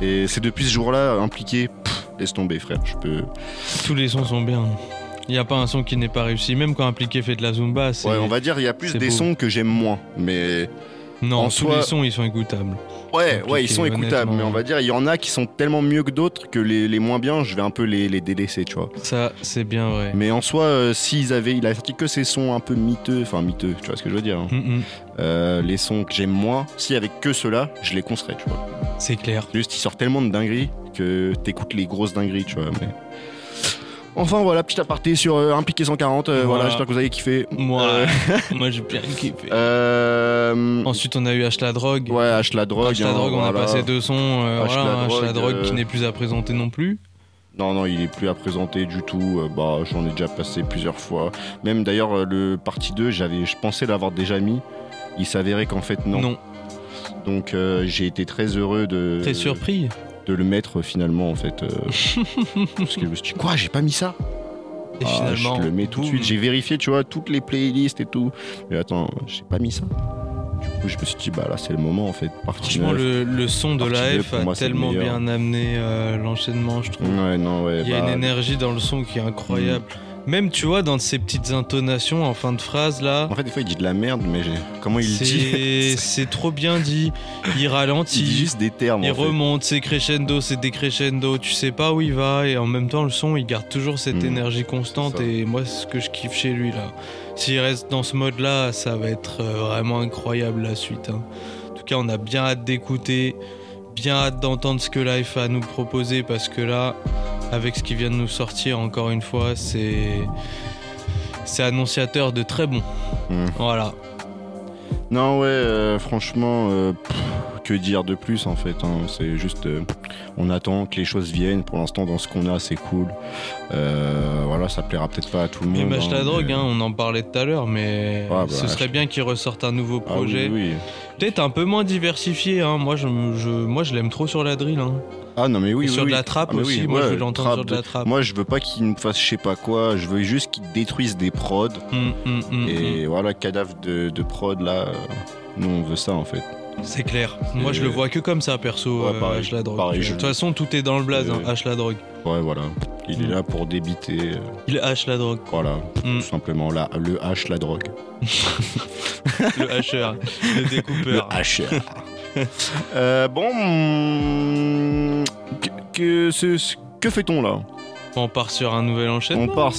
Et c'est depuis ce jour-là, impliqué, laisse tomber, frère, Tous les sons sont bien. Il n'y a pas un son qui n'est pas réussi, même quand impliqué fait de la Zumba. Ouais, on va dire, il y a plus des sons que j'aime moins, mais... Non, tous les sons, ils sont écoutables. Ouais, ils sont écoutables, mais on va dire, il y en a qui sont tellement mieux que d'autres que les moins bien, je vais un peu les délaisser, tu vois. Ça, c'est bien vrai. Mais en soi, il a sorti que ces sons un peu miteux, tu vois ce que je veux dire. Hein. Les sons que j'aime moins, si avec que ceux-là, je les conseillerais, tu vois. C'est clair. Juste, ils sortent tellement de dingueries que t'écoutes les grosses dingueries, tu vois, mais... Enfin voilà, petit aparté sur impliqué 140, voilà, j'espère que vous avez kiffé. Moi j'ai bien kiffé. Ensuite on a eu H la drogue. Ouais, H la drogue. H la drogue, on a passé deux sons, H la drogue qui n'est plus à présenter non plus. Non, il est plus à présenter du tout, j'en ai déjà passé plusieurs fois. Même d'ailleurs le partie 2, je pensais l'avoir déjà mis, il s'avérait qu'en fait non. Donc j'ai été très heureux de... Très surpris de le mettre finalement en fait parce que je me suis dit quoi, j'ai pas mis ça et finalement je le mets tout de suite, j'ai vérifié tu vois toutes les playlists et tout mais attends j'ai pas mis ça, du coup je me suis dit là c'est le moment en fait. Franchement le son de l'AF a tellement bien amené l'enchaînement, je trouve. Il y a une énergie dans le son qui est incroyable. Même tu vois dans ces petites intonations en fin de phrase là. En fait des fois il dit de la merde mais comment il dit. C'est trop bien dit. Il ralentit. Il dit juste des termes. Il remonte, c'est crescendo, c'est décrescendo. Tu sais pas où il va et en même temps le son il garde toujours cette énergie constante et moi c'est ce que je kiffe chez lui là. S'il reste dans ce mode là, ça va être vraiment incroyable la suite. Hein. En tout cas on a bien hâte d'écouter, bien hâte d'entendre ce que Life a à nous proposer parce que là. Avec ce qui vient de nous sortir, encore une fois, c'est annonciateur de très bon. Voilà. Non, ouais, franchement, que dire de plus en fait, hein, c'est juste, on attend que les choses viennent. Pour l'instant, dans ce qu'on a, c'est cool. Voilà, ça plaira peut-être pas à tout le monde. Ils mâchent la drogue, hein, on en parlait tout à l'heure, mais ah, bah, ce serait bien qu'ils ressortent un nouveau projet. Ah, oui, oui. Peut-être un peu moins diversifié, hein. Moi, je l'aime trop sur la drill. Hein. Ah non mais oui, sur de la trappe aussi, moi je veux l'entendre sur de la trappe. Moi je veux pas qu'ils me fassent je sais pas quoi, je veux juste qu'ils détruisent des prods. Et voilà, cadavre de prod là, nous on veut ça en fait. C'est clair, moi je le vois que comme ça perso, ouais, pareil, H la drogue. Pareil, de toute façon tout est dans le blaze, hein, H la drogue. Ouais voilà, il est là pour débiter. Il H la drogue. Voilà, tout simplement, là, le H la drogue. Le hacheur, le découpeur. Le hacheur. Bon, que fait-on là ? On part sur un nouvel enchaînement.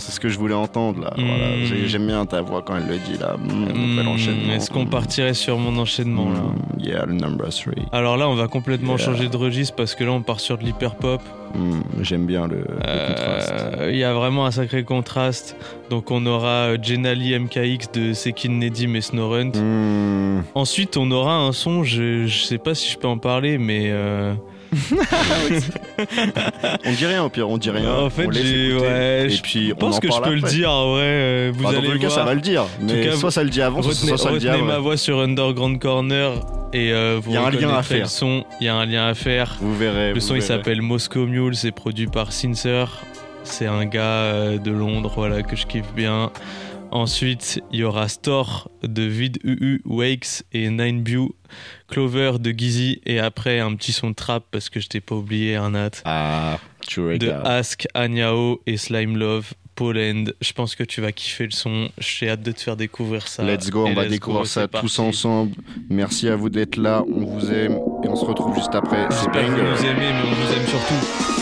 C'est ce que je voulais entendre là. Voilà. J'aime bien ta voix quand elle le dit là. Nouvel enchaînement. Est-ce qu'on partirait sur mon enchaînement là ? Yeah, le number 3. Alors là, on va complètement changer de registre parce que là, on part sur de l'hyper pop. J'aime bien le contraste. Il y a vraiment un sacré contraste. Donc on aura Jenali MKX de Seklen Nedim et Snowrunt. Ensuite on aura un son, je sais pas si je peux en parler, mais on dit rien, au pire on dit rien. En fait, je pense que je peux le dire. Ouais, vous allez voir. Dans le cas, ça va le dire. Mais soit ça le dit avant, soit ça le dit après. Retenez ma voix sur Underground Corner et vous reconnaîtrez le son. Il y a un lien à faire. Vous verrez. Le son, il s'appelle Moscow Mule. C'est produit par Sincer. C'est un gars de Londres, voilà, que je kiffe bien. Ensuite, il y aura Store de Vid UU Wakes et Ninebew, Clover de Gizzy, et après un petit son de trap parce que je t'ai pas oublié, Hernaate. Ah, de Ask, Anyao et Slime Love, Poland. Je pense que tu vas kiffer le son. J'ai hâte de te faire découvrir ça. Let's go, on va découvrir ça tous ensemble. Merci à vous d'être là, on vous aime et on se retrouve juste après. J'espère que vous nous aimez, mais on vous aime surtout.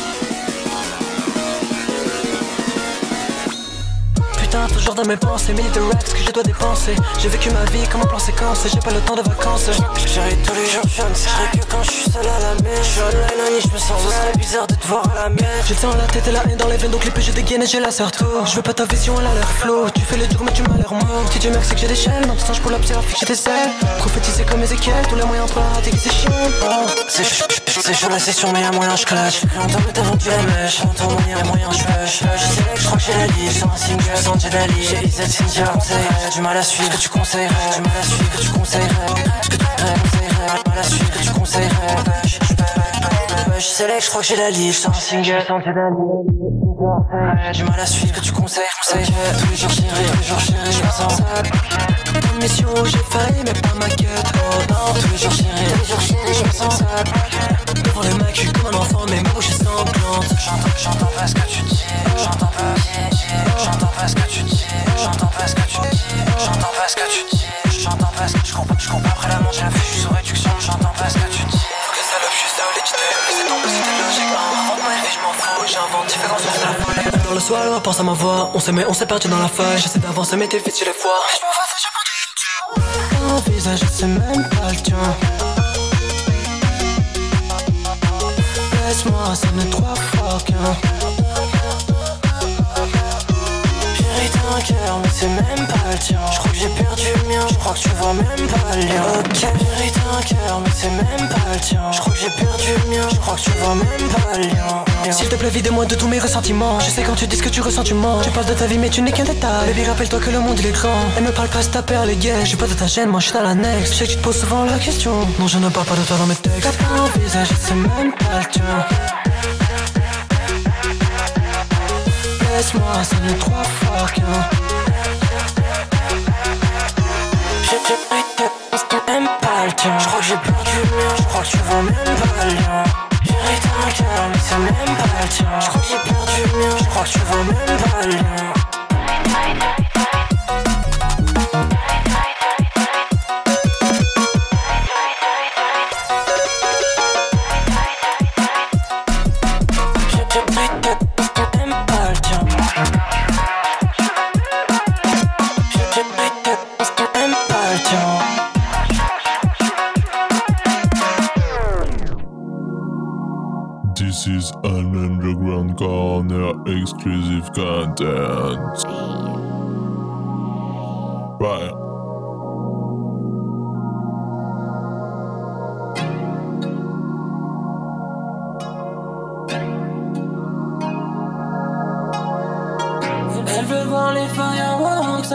Toujours dans mes pensées, mille de raps que je dois dépenser. J'ai vécu ma vie comme un plan séquence, j'ai pas le temps de vacances. J'arrive tous les jours, je ne serai que quand je suis seul à la mer. Je suis online, je me sens mal, c'est bizarre de te voir à la mer. J'ai le sang à la tête et la haine dans les veines, donc les péchés dégainent et j'ai la serre-tour. Je veux pas ta vision, elle a l'air flow. Tu fais le dur, mais tu m'as l'air mort. Si Dieu merci que j'ai des chaînes, dans tes singes pour la psychophique, j'ai des selles. Prophétiser comme Ézéchiel, tous les moyens pour la rater, c'est chiant. C'est chaud la session, mais y'a moyen, je clash. En tant que t'avant, tu la mèches. En tant que y'a moyen, je pêche. Je sais que je crois que j'ai la vie, sans single, j'ai la vie, j'ai les ailes, c'est déjà du mal à suivre, que tu conseillerais. Du mal à suivre, que tu conseillerais. Que tu conseillerais, du mal à suivre, que tu conseillerais. Je sais que je crois que j'ai la vie, sans single, sans tes dali. Du mal à suivre que tu conseilles, tous les jours chérie, je me sens sale. Toute ma mission j'ai failli mais pas ma quête. Oh non, tous les jours chérie, je me sens sale. Devant le mec je suis comme un enfant mais ma bouche est sanglante. J'entends pas ce que tu dis, j'entends pas ce que tu comprends, après la manche, j'ai la vue, je suis sous réduction, j'entends pas ce que tu dis. Faut que ça le juste à l'équité, mais c'est tombé, c'était logique. Invente ma vie, je m'en fous, j'invente différentes choses à la volée. Dans le soir, on pense à ma voix, on s'est perdu dans la faille. J'essaie d'avancer, mais t'es vite sur les foires. Mais je m'en vais, c'est jamais du tout. Mon visage, c'est même pas le tien. Laisse-moi, ça n'est trois fois qu'un. J'hérite un cœur, mais c'est même pas le tien. Je crois que j'ai perdu le mien, je crois que tu vois même pas le lien. Ok, j'hérite un cœur, mais c'est même pas le tien. Je crois que j'ai perdu le mien, je crois que tu vois même pas le lien. S'il te plaît, vide-moi de tous mes ressentiments. Je sais quand tu dis ce que tu ressens, tu mens. Tu parles de ta vie, mais tu n'es qu'un détail. Baby, rappelle-toi que le monde il est grand. Elle me parle pas, c'est ta paire, les gays. J'ai pas de ta gêne, moi je suis dans l'annexe. Je sais que tu te poses souvent la question. Non, je ne parle pas de toi dans mes textes. T'as pas un visage, c'est même pas le tien. Laisse-moi, ça n'est trois fois qu'un. J'hérite même pas le tien. Je crois que j'ai perdu le mien, je crois que tu vois même pas le lien. J'hérite un cœur, mais c'est même pas le tien. Je crois que j'ai perdu le mien, je crois que tu vois même pas le lien. Corner exclusive content. Right. voir les fireworks.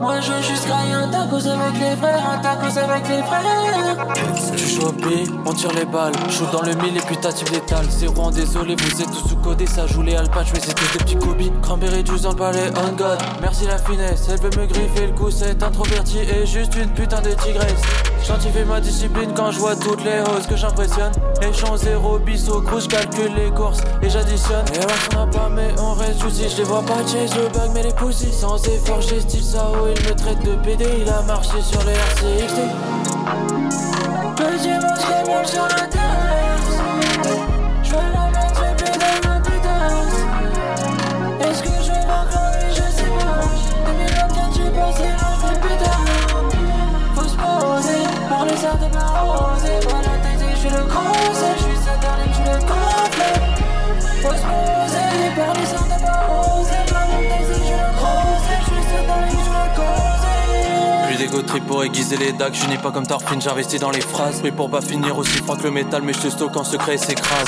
Moi je veux juste grailler un tacos avec les frères, un tacos avec les frères. Tu chopé, on tire les balles. Chaud dans le mille et puis t'as type d'étal. C'est Rouen, désolé, vous êtes tous sous-codés. Ça joue les alpaches, mais c'est tous des petits Kobe. Cranberry juice dans le palais, on god. Merci la finesse, elle veut me griffer le coup. C'est introverti et juste une putain de tigresse. J'antifie ma discipline quand je vois toutes les hausses que j'impressionne. Les champs zéro bis au crouche, calcule les courses et j'additionne. Et alors qu'on a pas mais on reste souci. Je les vois pas chez le bug mais les poussies. Sans effort j'ai style ça oh, il me traite de PD. Il a marché sur les RCXT. Petit manche qui boule sur la terrasse. Je veux la montrer plus dans ma pétasse. Est-ce que je vais vaincre lui je sais pas. 2024 tu penses c'est l'enfer pétasse. Faut se poser, par les arts de ma rosée. Voilà t'es je suis le conseil. Je suis satanique, je le complète. Faut se poser, par les arts de ma rosée. Dégo trip pour aiguiser les dagues, je n'ai pas comme Tarpin, j'investis dans les phrases. Mais pour pas finir aussi froid que le métal, mais je te stocke en secret et s'écrase.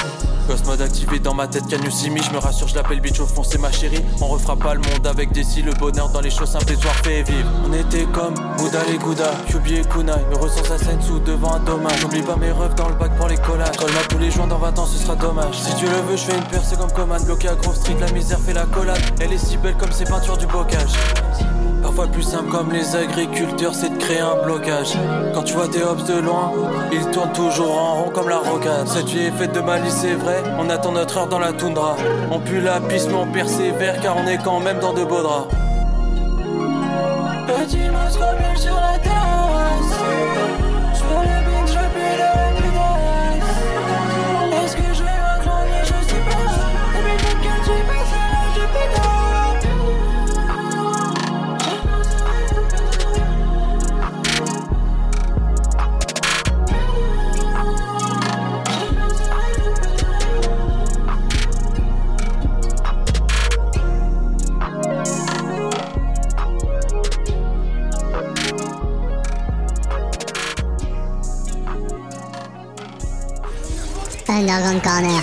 Ghost mode activé dans ma tête, Canusimi, je me rassure, je l'appelle bitch au fond, c'est ma chérie. On refera pas le monde avec des si, le bonheur dans les choses simples et soir fait vivre. On était comme Bouddha les Gouda, Kyubi et Kunai, me ressens sa scène sous devant un dommage. J'oublie pas mes rêves dans le bac pour les collages. Colle ma tous les jours dans 20 ans, ce sera dommage. Si tu le veux, je fais une percée comme Coman, bloqué à Grove Street, la misère fait la collade. Elle est si belle comme ces peintures du bocage. Parfois plus simple comme les agriculteurs, c'est de créer un blocage. Quand tu vois tes hops de loin, ils tournent toujours en rond comme la rocade. Cette vie est faite de malice, c'est vrai, on attend notre heure dans la toundra. On pue la piste mais on persévère car on est quand même dans de beaux draps. Petit monstre bleu sur la terrasse. Je veux le beat, je pue la pédasse. Est-ce que je vais m'incliner, je sais pas. Et puis donc que tu passes à l'âge de pédasse. Underground Corner.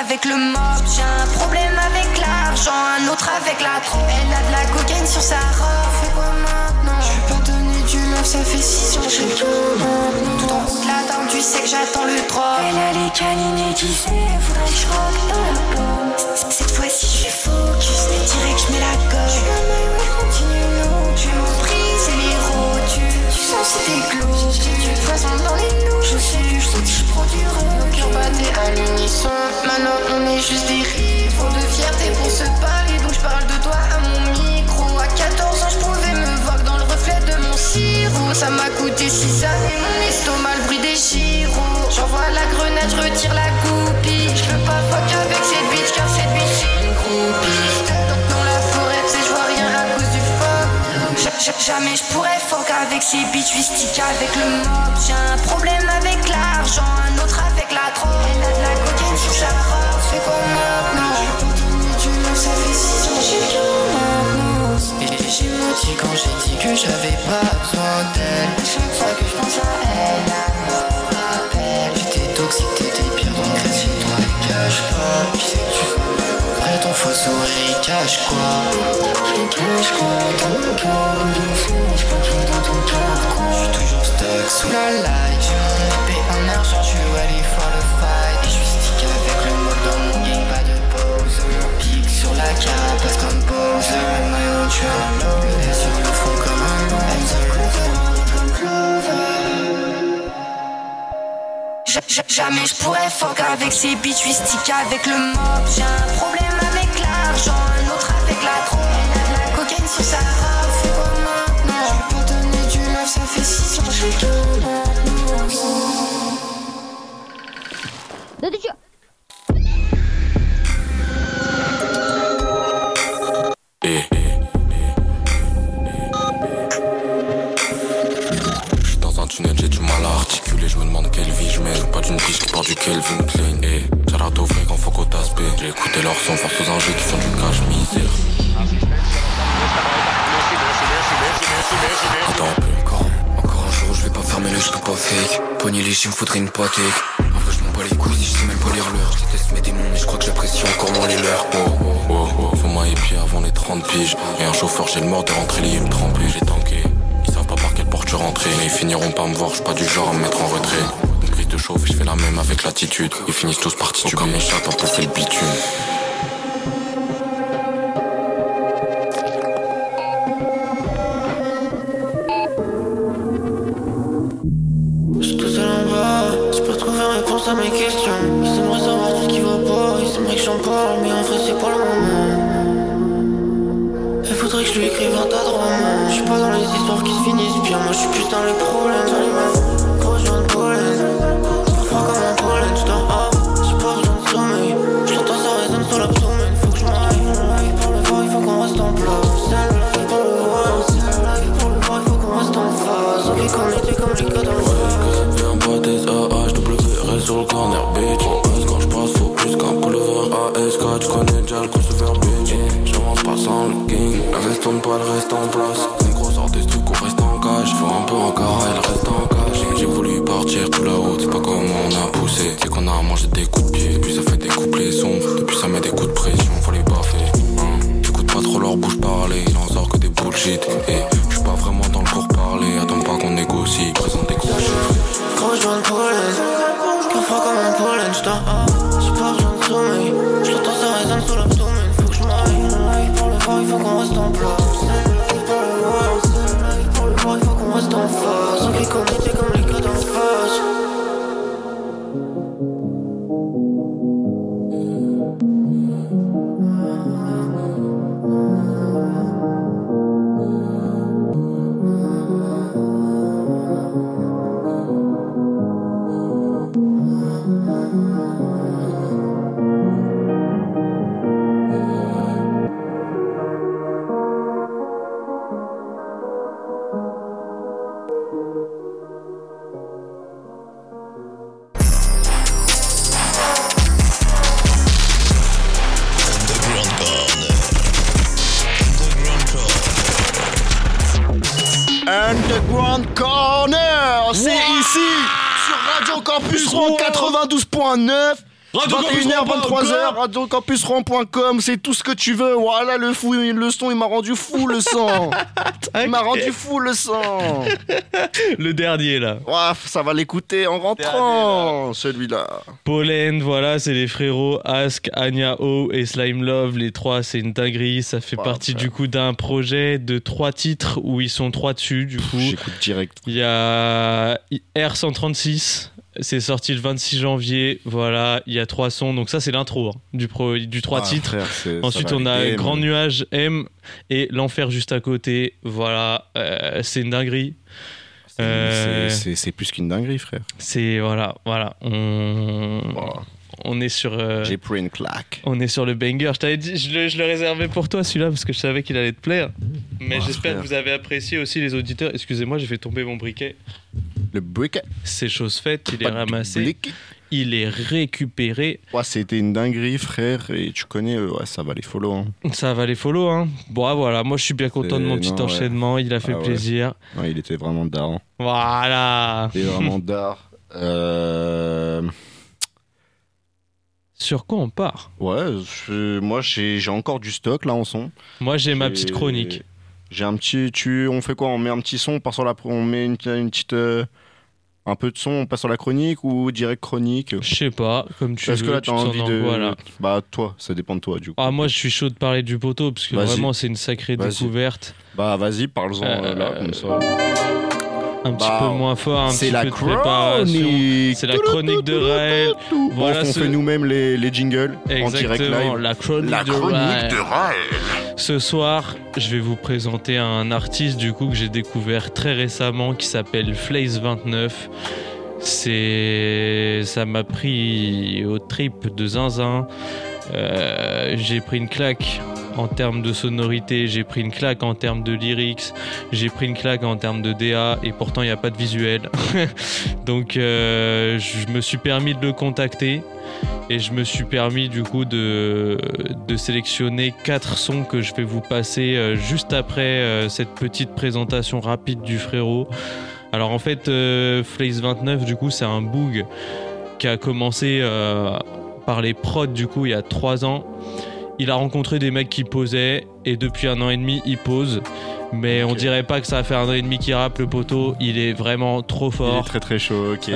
Avec le mob, j'ai un problème avec l'argent, un autre avec la trompe. Elle a de la cocaïne sur sa robe, fais quoi maintenant? Je vais pas donner du love, ça fait 6 ans que j'ai tout. Tout en bout de la dame, tu sais que j'attends le drop. Elle a les canines aiguisées, faudrait que je rock dans la peau. Cette fois-ci je suis focus, direct je mets la gomme. Je suis un mal, mais continue l'eau, tu m'emprises et les rotules. Tu sens c'est des glos, j'ai du poison dans les loups. Je sais, je sens que je prends du rock. J'en battais à l'unisson. Maintenant on est juste des rives, trop de fierté pour se parler. Donc je parle de toi à mon micro. À 14 ans je pouvais me voir dans le reflet de mon sirop. Ça m'a coûté 6 années, mon estomac le bruit des gyros. J'envoie la grenade, je retire la goupille. Je peux pas fuck avec cette bitch car c'est jamais je pourrais fork avec ces bitches, lui stick avec le mob. J'ai un problème avec l'argent, un autre avec la drogue. Elle a de la cocaine sous chaque robe, c'est quoi maintenant? J'ai pas donné du neuf, ça fait 6 ans, j'ai bien maintenance. Et j'ai menti quand j'ai dit que j'avais pas besoin d'elle. Chaque fois que je pense à elle, la mort rappelle. J'étais toxique, t'étais pire, donc reste chez toi et cache pas. Je sais que tu ton faux sourire, cache quoi? Cache quoi? Ton cœur, une flèche, pas de dans ton cœur. J'suis toujours stuck sous la light. J'ai mon épée en argent, j'suis ready for the fight. Et j'suis stick avec le mot dans mon game, pas de pause. Pique sur la carte, passe comme pose. Le maillot, tu as un low. Et sur le fond comme un loup. Elle se close, comme close. Jamais je pourrais fork avec ces bitches, lui stick avec le mob. J'ai un problème avec l'argent, un autre avec la drogue. Elle a de la cocaine sur sa robe, c'est quoi maintenant? J'ai pas donné du love, ça fait 6 ans, j'ai de la du Calvin Klein, hey, j'arrête au vrai quand faut qu'on t'aspect. J'ai écouté leur son, force aux anges qui font du cash misère. Attends un peu, encore un jour, je vais pas fermer les cheveux pas fake. Pogner les chiens, faudrait une pâtée. En vrai, je m'en bats les couilles, je sais même pas lire l'heure. Je déteste mes démons, mais je crois que j'apprécie encore moins les leurs. Oh, faut ma hippie avant les 30 piges. Et un chauffeur, j'ai le mort de rentrer lié, me tremper. J'ai tanké, ils savent pas par quelle porte je rentrais. Mais ils finiront par me voir, j'suis pas du genre à me mettre en retrait. De chauve, je fais la même avec l'attitude. Ils finissent tous par tituber comme mes chats pour pousser le bitume. Je suis tout seul en bas, j'ai pas trouvé réponse à mes questions. Ils aimeraient savoir tout ce qui va pas, ils aimeraient que j'en parle, mais en vrai c'est pas le moment. Il faudrait que je lui écrive un tas de romans. Je suis pas dans les histoires qui se finissent bien, moi je suis plus dans les problèmes, dans les gros joints de pollen. Comme un problème, tu dors hop, j'ai pas besoin de sommeil. J'entends ça résonne sur l'abdomen, faut que je m'arrive. Pour le voir, il faut qu'on reste en place. Celle là pour le voir, il faut qu'on reste en phase. Oublie qu'on était comme les gars dans le rêve. Viens pas des AHW, reste sur le corner, bitch. Quand je passe, faut plus qu'un boulevard ASK. Tu connais déjà le coach de verre, bitch. J'avance pas sans le king, la veste tourne pas, le reste en place. Les gros sortent des trucs, on reste en cage. Faut un peu en carré, le reste en cage. J'ai voulu partir tout là-haut, c'est pas comment on a poussé. C'est qu'on a mangé des coups de pied, depuis ça fait des couplets sombres. Depuis ça met des coups de pression, faut les baffer. J'écoute pas trop leur bouche parler, ils en sortent que des bullshit. Et j'suis pas vraiment dans le cours parler, attends pas qu'on négocie, présente des coups de chiffres. Gros joint de pollen, j'te froid comme un pollen, j'dors hop, j'ai pas besoin de sommeil. J'entends ça résonne sur l'abdomen, faut que j'm'aille. Pour le voir, il faut qu'on reste en place. Pour le voir, il faut qu'on reste en phase. On est connecté comme les gars dans le phase. Underground Corner, c'est ici sur Radio Campus Rouen 92.9, 21h-23h, RadioCampusRouen.com, c'est tout ce que tu veux. Voilà le fou, le son, il m'a rendu fou le sang. Il m'a rendu fou le sang. Le dernier là. Ouah, ça va l'écouter en rentrant, celui-là. Pollen, voilà, c'est les frérots Ask, Anya O et Slime Love. Les trois, c'est une dinguerie. Ça fait partie du coup d'un projet de 3 titres où ils sont 3 dessus. Du coup, j'écoute direct. Il y a R136. C'est sorti le 26 janvier, voilà, il y a 3 sons, donc ça c'est l'intro hein, du 3 titres. Frère, ensuite on a Grand Nuage, M et L'Enfer juste à côté, voilà, c'est une dinguerie. C'est plus qu'une dinguerie frère. C'est, voilà, on... Wow. on est sur... J'ai pris une claque. On est sur le banger. Je t'avais dit, je le réservais pour toi celui-là parce que je savais qu'il allait te plaire. Mais j'espère frère. Que vous avez apprécié aussi les auditeurs. Excusez-moi, j'ai fait tomber mon briquet. Le briquet. C'est chose faite, il est ramassé. Il est récupéré. Ouais, c'était une dinguerie, frère. Et tu connais, ouais, ça va les follow. Hein. Ça va les follow. Hein. Bon, voilà. Moi, je suis bien content de mon petit enchaînement. Ouais. Il a fait plaisir. Ouais. Ouais, il était vraiment dard. Hein. Voilà. Il était vraiment dard. Sur quoi on part ? Ouais, moi, j'ai encore du stock là en son. Moi, j'ai ma petite chronique. J'ai un petit. On fait quoi ? On met un petit son. On part sur la. On met une petite. Un peu de son, on passe sur la chronique ou direct chronique ? Je sais pas, comme tu veux. Parce que là, t'as envie de... Voilà. Bah, toi, ça dépend de toi, du coup. Ah, moi, je suis chaud de parler du poteau, parce que vraiment, c'est une sacrée découverte. Bah, vas-y, parle-en là, comme ça. Un petit peu moins fort, un petit peu de préparation. C'est la chronique de Raël. Voilà, on fait nous-mêmes les jingles en direct live. Exactement, la chronique de Raël. Ce soir, je vais vous présenter un artiste du coup que j'ai découvert très récemment qui s'appelle Flaze29. Ça m'a pris au trip de zinzin. J'ai pris une claque en termes de sonorité, j'ai pris une claque en termes de lyrics, j'ai pris une claque en termes de DA et pourtant il n'y a pas de visuel. Donc je me suis permis de le contacter et je me suis permis du coup de sélectionner 4 sons que je vais vous passer juste après cette petite présentation rapide du frérot. Alors en fait Flaze29 du coup c'est un boog qui a commencé par les prods du coup il y a 3 ans. Il a rencontré des mecs qui posaient et depuis 1 an et demi il pose. Mais on dirait pas que ça a fait 1 an et demi qu'il rappe le poteau. Il est vraiment trop fort. Il est très très chaud. Okay.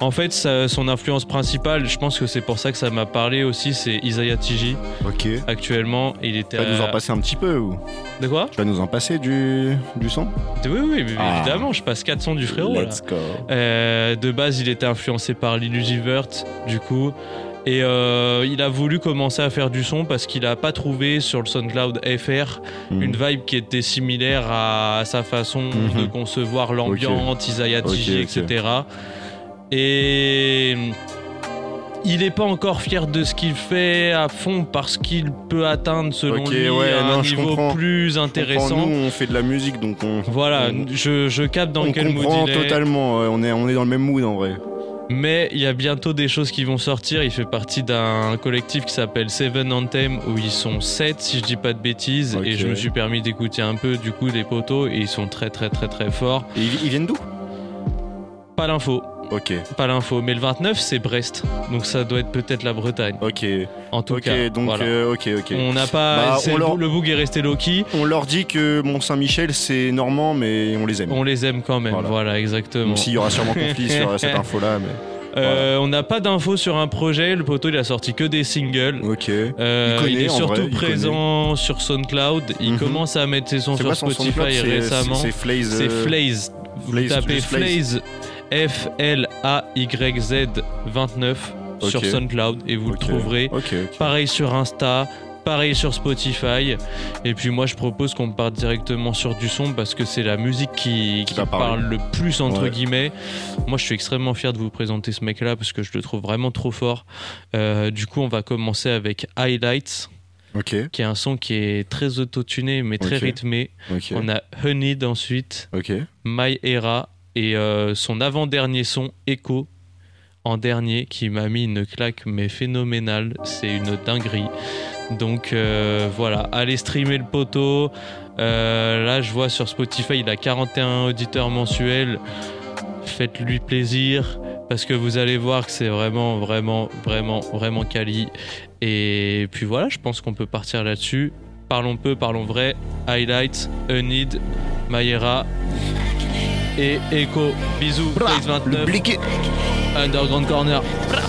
En fait, son influence principale, je pense que c'est pour ça que ça m'a parlé aussi, c'est Isaiah Tiji. Ok. Actuellement, il était. Tu vas nous en passer un petit peu ou ? De quoi ? Tu vas nous en passer du son ? Oui, évidemment, je passe 4 sons du frérot. Let's go. De base, il était influencé par l'Illusivert, du coup. Et il a voulu commencer à faire du son parce qu'il a pas trouvé sur le SoundCloud FR une vibe qui était similaire à sa façon de concevoir l'ambiance, Isaiah Tiji, etc. Et il est pas encore fier de ce qu'il fait à fond parce qu'il peut atteindre selon lui un niveau plus intéressant. Nous on fait de la musique donc on voilà, je capte dans quel mood il est. Totalement, on est dans le même mood en vrai. Mais il y a bientôt des choses qui vont sortir. Il fait partie d'un collectif qui s'appelle Seven Anthem où ils sont 7 si je dis pas de bêtises. Et je me suis permis d'écouter un peu du coup les potos et ils sont très très très très forts. Et ils viennent d'où ? Pas l'info. Ok. Pas l'info. Mais le 29 c'est Brest. Donc ça doit être peut-être la Bretagne. Ok. En tout cas. Donc, voilà. On n'a pas. Le boug est resté low-key. On leur dit que Mont-Saint-Michel c'est normand mais on les aime. On les aime quand même. Voilà exactement. Même s'il y aura sûrement conflit sur cette info là mais. On n'a pas d'infos sur un projet. Le poteau il a sorti que des singles. Ok. Il est surtout présent sur SoundCloud. Il commence à mettre ses sons sur Spotify récemment. C'est Flaze. C'est Flaze. Vous tapez Flaze. Flaze29 sur SoundCloud et vous le trouverez. Pareil sur Insta, pareil sur Spotify. Et puis moi je propose qu'on parte directement sur du son parce que c'est la musique qui parle le plus entre guillemets. Moi je suis extrêmement fier de vous présenter ce mec là parce que je le trouve vraiment trop fort. Du coup on va commencer avec Highlights. Qui est un son qui est très autotuné mais très rythmé. On a Honeyed ensuite, My Era. Et son avant-dernier son, Echo, en dernier, qui m'a mis une claque mais phénoménale. C'est une dinguerie. Donc voilà, allez streamer le poteau. Là, je vois sur Spotify, il a 41 auditeurs mensuels. Faites-lui plaisir parce que vous allez voir que c'est vraiment, vraiment, vraiment, vraiment quali. Et puis voilà, je pense qu'on peut partir là-dessus. Parlons peu, parlons vrai. Highlights, Unid, Maïra. Et Echo, bisous, Flaze29, Underground Corner. Bra.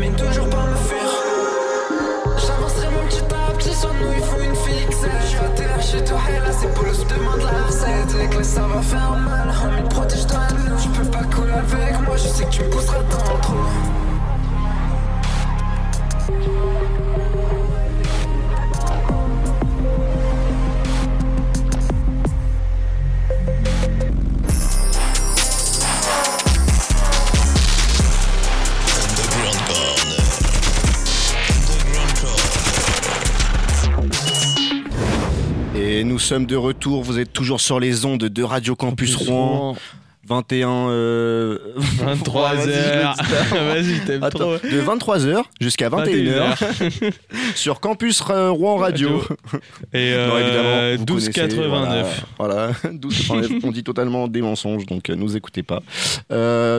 termine toujours par me fuir. J'avancerai mon petit à petit, sans nous il faut une fixe. J'suis à terre, j'suis tout high, là c'est pour le sous-demain de la recette. Les clés ça va faire mal, homie protège-toi à nous. Tu peux pas couler avec moi, je sais que tu me pousseras dans le trou. Et nous sommes de retour, vous êtes toujours sur les ondes de Radio Campus Rouen. 23h. Vas-y, t'aimes trop. De 23h jusqu'à 21h sur Campus Rouen Radio. Et non, évidemment, 12,89. Voilà, 12,89. On dit totalement des mensonges, donc nous écoutez pas.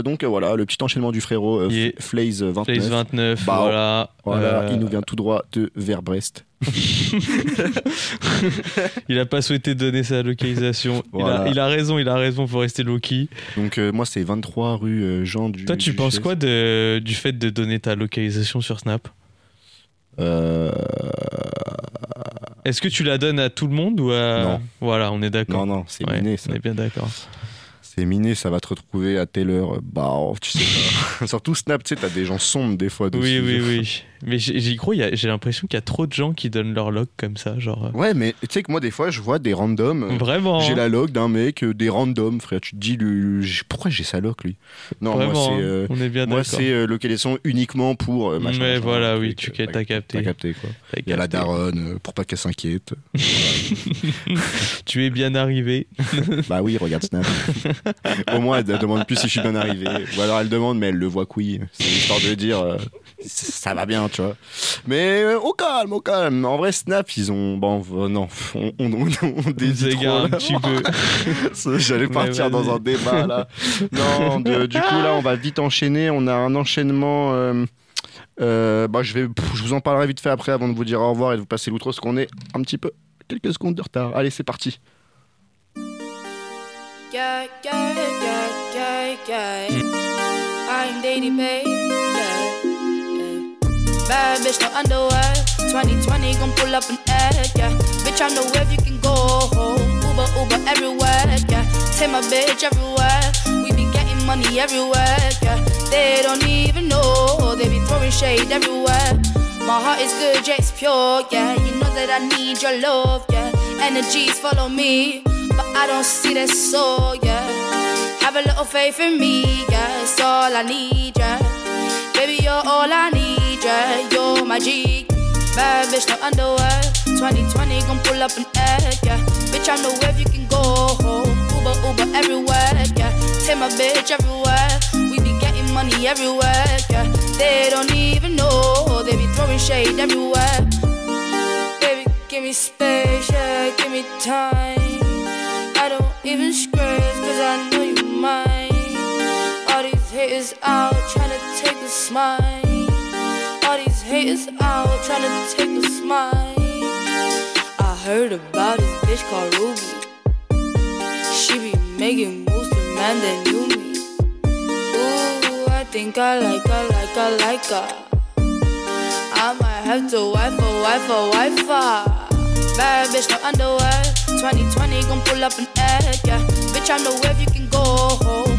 Donc voilà, le petit enchaînement du frérot Flaze 29. Flaze 29, bah, voilà. Il nous vient tout droit de vers Brest. Il a pas souhaité donner sa localisation. Voilà. Il a raison, faut rester low-key. Donc moi c'est 23 rue Jean du. Toi tu penses quoi du fait de donner ta localisation sur Snap ? Est-ce que tu la donnes à tout le monde ou à... Non. Voilà, on est d'accord. Non, c'est miné ça. On est bien d'accord. C'est miné, ça va te retrouver à telle heure. Bah, tu sais pas. Surtout Snap, tu sais, t'as des gens sombres des fois. Dessus. Oui. Mais j'y crois, j'ai l'impression qu'il y a trop de gens qui donnent leur log comme ça, genre. Ouais, mais tu sais que moi, des fois, je vois des randoms. Vraiment. J'ai la log d'un mec, des randoms, frère. Tu te dis, pourquoi j'ai sa log, lui ? Non, vraiment, moi, c'est. On est bien moi, d'accord. C'est localisation uniquement pour. Machin, mais voilà, oui, t'as capté. T'as capté, quoi. Il y a la daronne, pour pas qu'elle s'inquiète. Tu es bien arrivé. Bah oui, regarde Snap. Au moins, elle demande plus si je suis bien arrivé. Ou alors elle demande, mais elle le voit couille. C'est histoire de dire, ça va bien, tu vois. Mais au calme. En vrai, Snap, ils ont. Bon, non, on dévie trop. Un petit peu. J'allais partir dans un débat, là. Non, du coup, là, on va vite enchaîner. On a un enchaînement. Bah, je vous en parlerai vite fait après, avant de vous dire au revoir et de vous passer l'outro, parce qu'on est un petit peu. Quelques secondes de retard. Allez, c'est parti. Yeah, yeah, yeah, yeah, yeah. I'm dating, babe. Yeah, yeah. Bad bitch, no underwear. 2020 gon' pull up an egg. Yeah, bitch, I know if you can go home. Uber everywhere. Yeah, take my bitch everywhere. We be getting money everywhere. Yeah, they don't even know. They be throwing shade everywhere. My heart is good, yeah, it's pure. Yeah, you know that I need your love. Yeah, energies follow me. But I don't see that soul, yeah. Have a little faith in me, yeah. It's all I need, yeah. Baby, you're all I need, yeah. You're my G. Bad bitch, no underwear. 2020 gon' pull up an egg, yeah. Bitch, I know where you can go home. Uber everywhere, yeah. Take my bitch everywhere. We be getting money everywhere, yeah. They don't even know. They be throwing shade everywhere. Baby, give me space, yeah. Give me time. I don't even scratch, cause I know you mine. All these haters out, tryna take us mine. All these haters out, tryna take us mine. I heard about this bitch called Ruby. She be making moves to man that knew me. Ooh, I think I like her. I might have to wife her. Bad bitch, no underwear. 2020 gon' pull up an egg, yeah. Bitch, I know if you can go home.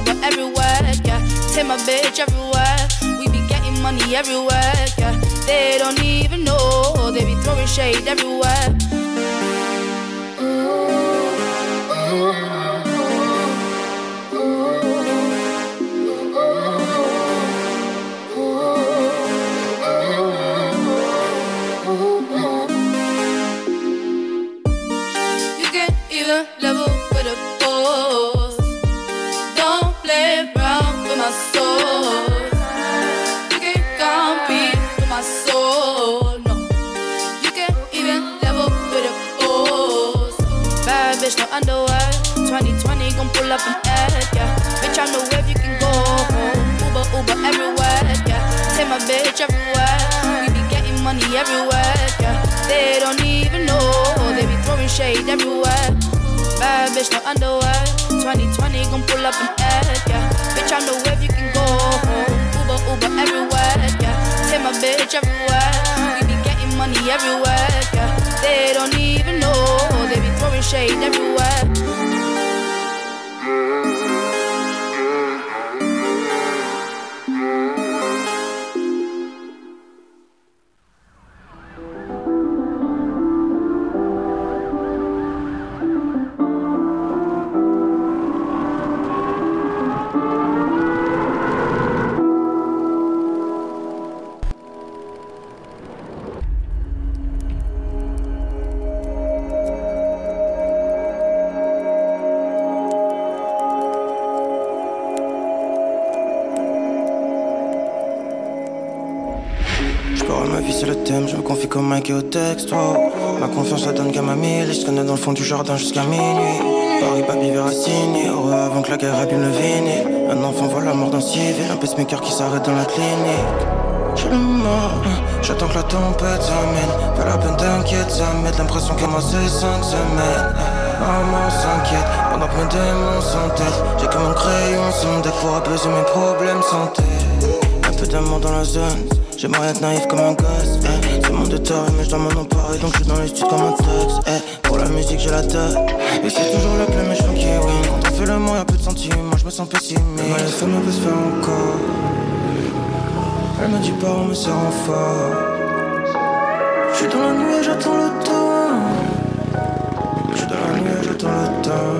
Uber everywhere, yeah. Take my bitch everywhere. We be getting money everywhere, yeah. They don't even know. They be throwing shade everywhere. Level with a boss. Don't play around with my soul. You can't compete with my soul, no. You can't even level with a boss. Bad bitch, no underwear. 2020 gon' pull up an egg, yeah. Bitch, I know if you can go home. Uber everywhere, yeah. Take my bitch everywhere. We be getting money everywhere, yeah. They don't even know. They be throwing shade everywhere. Bad bitch, no underwear. 2020 gon' pull up an egg, yeah. Bitch, I know if you can go home. Uber everywhere, yeah. rich everywhere. We be getting money everywhere, yeah. They don't even know. They be throwing shade everywhere. Comme Mike et au texte, oh. Ma confiance la donne qu'à ma mille. Et je traîne dans le fond du jardin jusqu'à minuit. Paris, papy, verra signé. Oh, avant que la guerre abîme le vinyle. Un enfant voit la mort d'un civil. Un pacemaker qui s'arrête dans la clinique. J'ai le mort, j'attends que la tempête s'amène. Pas la peine d'inquiète, ça m'aide. L'impression que moi c'est 5 semaines. Maman s'inquiète, pendant que mes démons s'entêtent. J'ai comme un crayon sans deck pour apaiser mes problèmes santé. Un peu d'amour dans la zone. J'aimerais être naïf comme un gosse, eh. C'est mon détail mais je dois m'en emparer. Donc je suis dans les studios comme un tox, eh. Pour la musique j'ai la tête. Et c'est toujours le plus méchant qui win. Quand on fait le mot y'a plus de sentiments, je me sens pessimiste. Mais la femme peut se faire encore. Elle me dit pas on me sert en fort. Je suis dans la nuit et j'attends le temps. Je suis dans la nuit et j'attends le temps.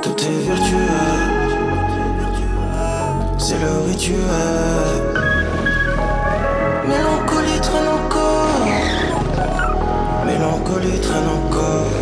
Tout est virtuel. C'est le rituel. Mélancolie traîne encore. Mélancolie traîne encore.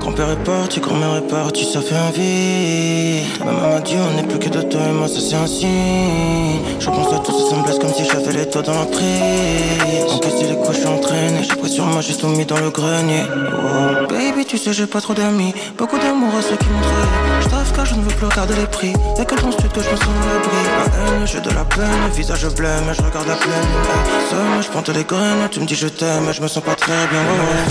Grand-père est parti, grand-mère est partie, ça fait un vide. Ma maman m'a dit on n'est plus que de toi et moi ça c'est un signe. Je pense à tout ça, ça me blesse comme si j'avais les doigts dans la prise. Encaissé les coups, je suis entraîné. J'ai pris sur moi, j'ai tout mis dans le grenier, oh. Baby tu sais j'ai pas trop d'amis. Beaucoup d'amour à ceux qui m'ont trahi. Je taffe car je ne veux plus regarder les prix. Y'a que dans le stud que je me sens dans le bruit. J'ai de la peine, le visage blême, je regarde la plaine. Seul, je plante les graines, tu me dis je t'aime, je me sens pas très bien, ouais.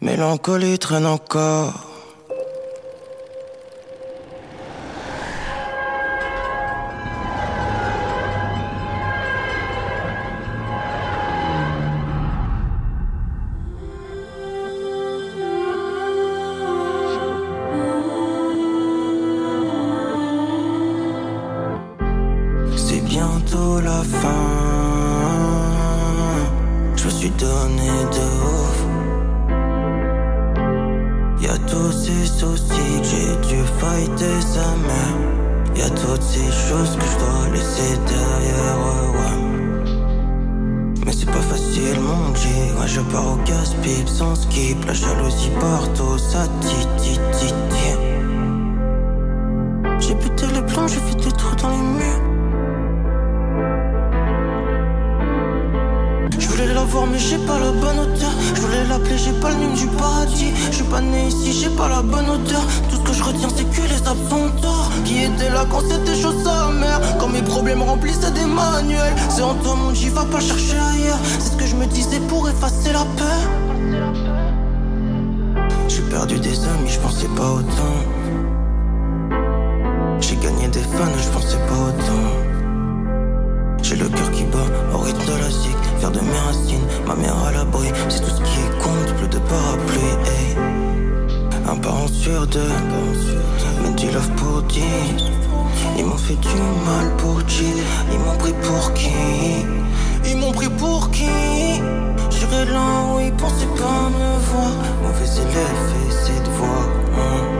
Mélancolie traîne encore. C'est bientôt la fin. Je me suis donné de ouf. Y'a tous ces soucis que j'ai dû fighter sa mère. Y'a toutes ces choses que je dois laisser derrière, ouais. Mais c'est pas facile mon G, ouais, je pars au casse-pipe sans skip. La jalousie partout, ça titititient. J'ai pété les plombs, j'ai fait des trous dans les murs. Je voulais la voir mais j'ai pas la bonne hauteur. Je voulais l'appeler, j'ai pas le nom du paradis. Je suis pas né ici, j'ai pas la bonne odeur. Tout ce que je retiens c'est que les absents qui étaient là quand c'était chaud sa mère. Quand mes problèmes remplissaient des manuels. C'est en toi mon G, va pas chercher ailleurs. C'est ce que je me disais pour effacer la peur. J'ai perdu des amis, je pensais pas autant. J'ai gagné des fans, je pensais pas autant. J'ai le cœur qui bat au rythme de la zik, faire de mes racines, ma mère à l'abri. C'est tout ce qui compte, plus de parapluie, hey. Un parent sur deux, mais du love pour dire. Ils m'ont fait du mal pour chill, ils m'ont pris pour qui? Ils m'ont pris pour qui? J'irai là où ils pensaient pas me voir. Mauvais élève et cette voix, hein.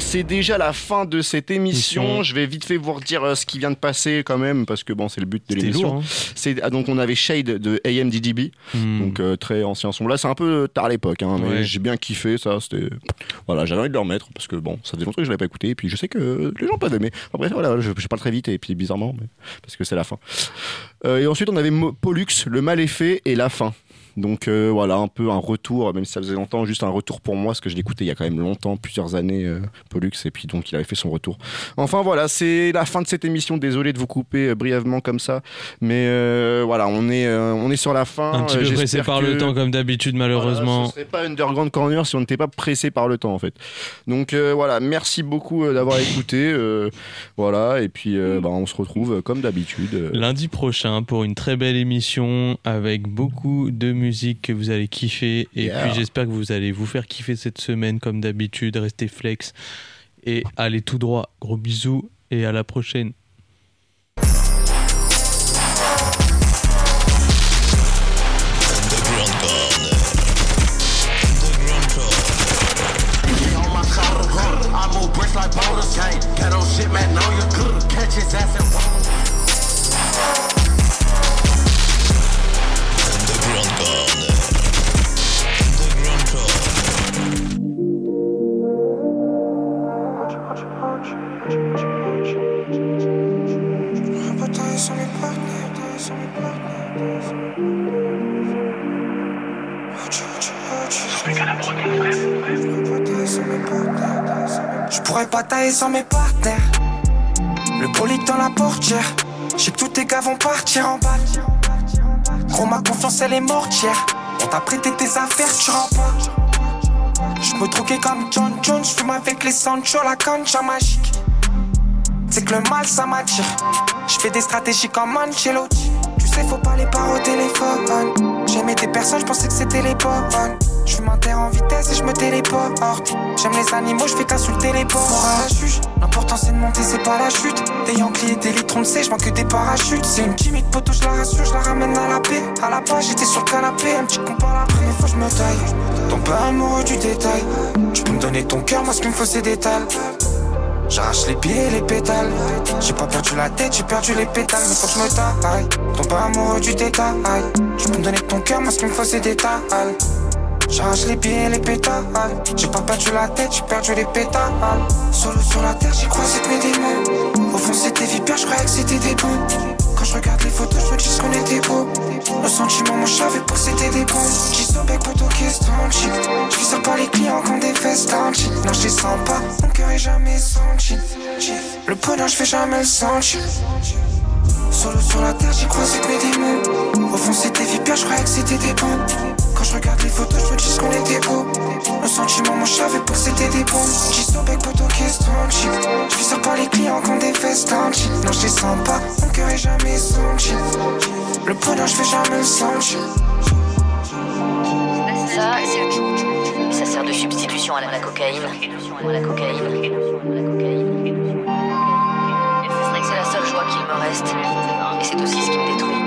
c'est déjà la fin de cette émission. Je vais vite fait vous redire ce qui vient de passer quand même, parce que bon, c'est le but de l'émission. Lourd, hein. Donc on avait Shade de AMDDB, donc très ancien son. Là, c'est un peu tard à l'époque, hein, mais j'ai bien kiffé ça. C'était... Voilà, j'avais envie de le remettre, parce que bon, ça faisait longtemps que je l'avais pas écouté, et puis je sais que les gens peuvent aimer. Après, voilà, je parle très vite, et puis bizarrement, mais... parce que c'est la fin. Et ensuite, on avait Pollux, Le Mal est fait et La Fin. Donc voilà, un peu un retour, même si ça faisait longtemps, juste un retour pour moi, parce que je l'écoutais il y a quand même longtemps, plusieurs années, Pollux, et puis donc il avait fait son retour. Enfin voilà, c'est la fin de cette émission, désolé de vous couper brièvement comme ça, mais voilà, on est sur la fin. Un petit peu pressé par le temps comme d'habitude, malheureusement. Voilà, ce serait pas Underground Corner si on n'était pas pressé par le temps en fait. Donc voilà, merci beaucoup d'avoir écouté, voilà, et puis on se retrouve comme d'habitude. Lundi prochain pour une très belle émission avec beaucoup de musique que vous allez kiffer et puis j'espère que vous allez vous faire kiffer cette semaine comme d'habitude, restez flex et allez tout droit, gros bisous et à la prochaine. Je pourrais batailler sans mes partenaires. Le bolide dans la portière. J'sais que tous tes gars vont partir en balle. Gros, ma confiance elle est mortière. On t'a prêté tes affaires, tu rends pas. J'me droguais comme John Jones. J'fume avec les Sancho, la ganja magique. C'est que le mal ça m'attire. J'fais des stratégies comme Ancelotti. Tu sais, faut pas les parler au téléphone. J'aimais des personnes, j'pensais que c'était les bonnes. J'fume un terre en vitesse et j'me téléporte. J'aime les animaux, j'fais qu'insulter les porcs. Mort à la juge, l'important c'est de monter, c'est pas la chute. Des Yankees et des litrons de C, j'vends que des parachutes. C'est une timide poteau, j'la rassure, j'la ramène à la paix. À la page, j'étais sur le canapé, un petit compas à la près. Mais faut j'me taille, tombe pas amoureux du détail. Tu peux me donner ton cœur, moi ce qu'il me faut c'est des tales. J'arrache les pieds et les pétales. J'ai pas perdu la tête, j'ai perdu les pétales. Mais faut que je me taille, tombe pas amoureux du détail. Tu peux me donner ton cœur, moi ce qu'il me faut c'est des tales. J'arrache les pieds et les pétales. J'ai pas perdu la tête, j'ai perdu les pétales. Solo sur la terre, j'ai croisé mes démons. Au fond c'était vipère, je croyais que c'était des bons. Quand je regarde les photos, je me dis ce qu'on était beau. Nos sentiments, mon chat, pour que c'était des bons. J'y sors bec poteau qui est stanchi. J'y sors pas les clients comme des fesses stanchi. Non j'y sens pas, mon cœur est jamais senti. Le bonheur, je fais jamais le senti. Solo sur la terre, j'ai croisé mes démons. Au fond c'était vipère, je croyais que c'était des bons. Quand je regarde les photos, je me dis ce qu'on était beau. Nos sentiments, mon chat, pour que c'était des bons. J'y sens bec poteau qui est stanchi. J'y sors pas les clients comme des fesses stanchi. Non j'y sens pas, mon cœur est jamais senti. Le bonheur, je fais jamais le senti. Ça sert de substitution à la cocaïne. C'est vrai que c'est la seule joie qu'il me reste. Et c'est aussi ce qui me détruit.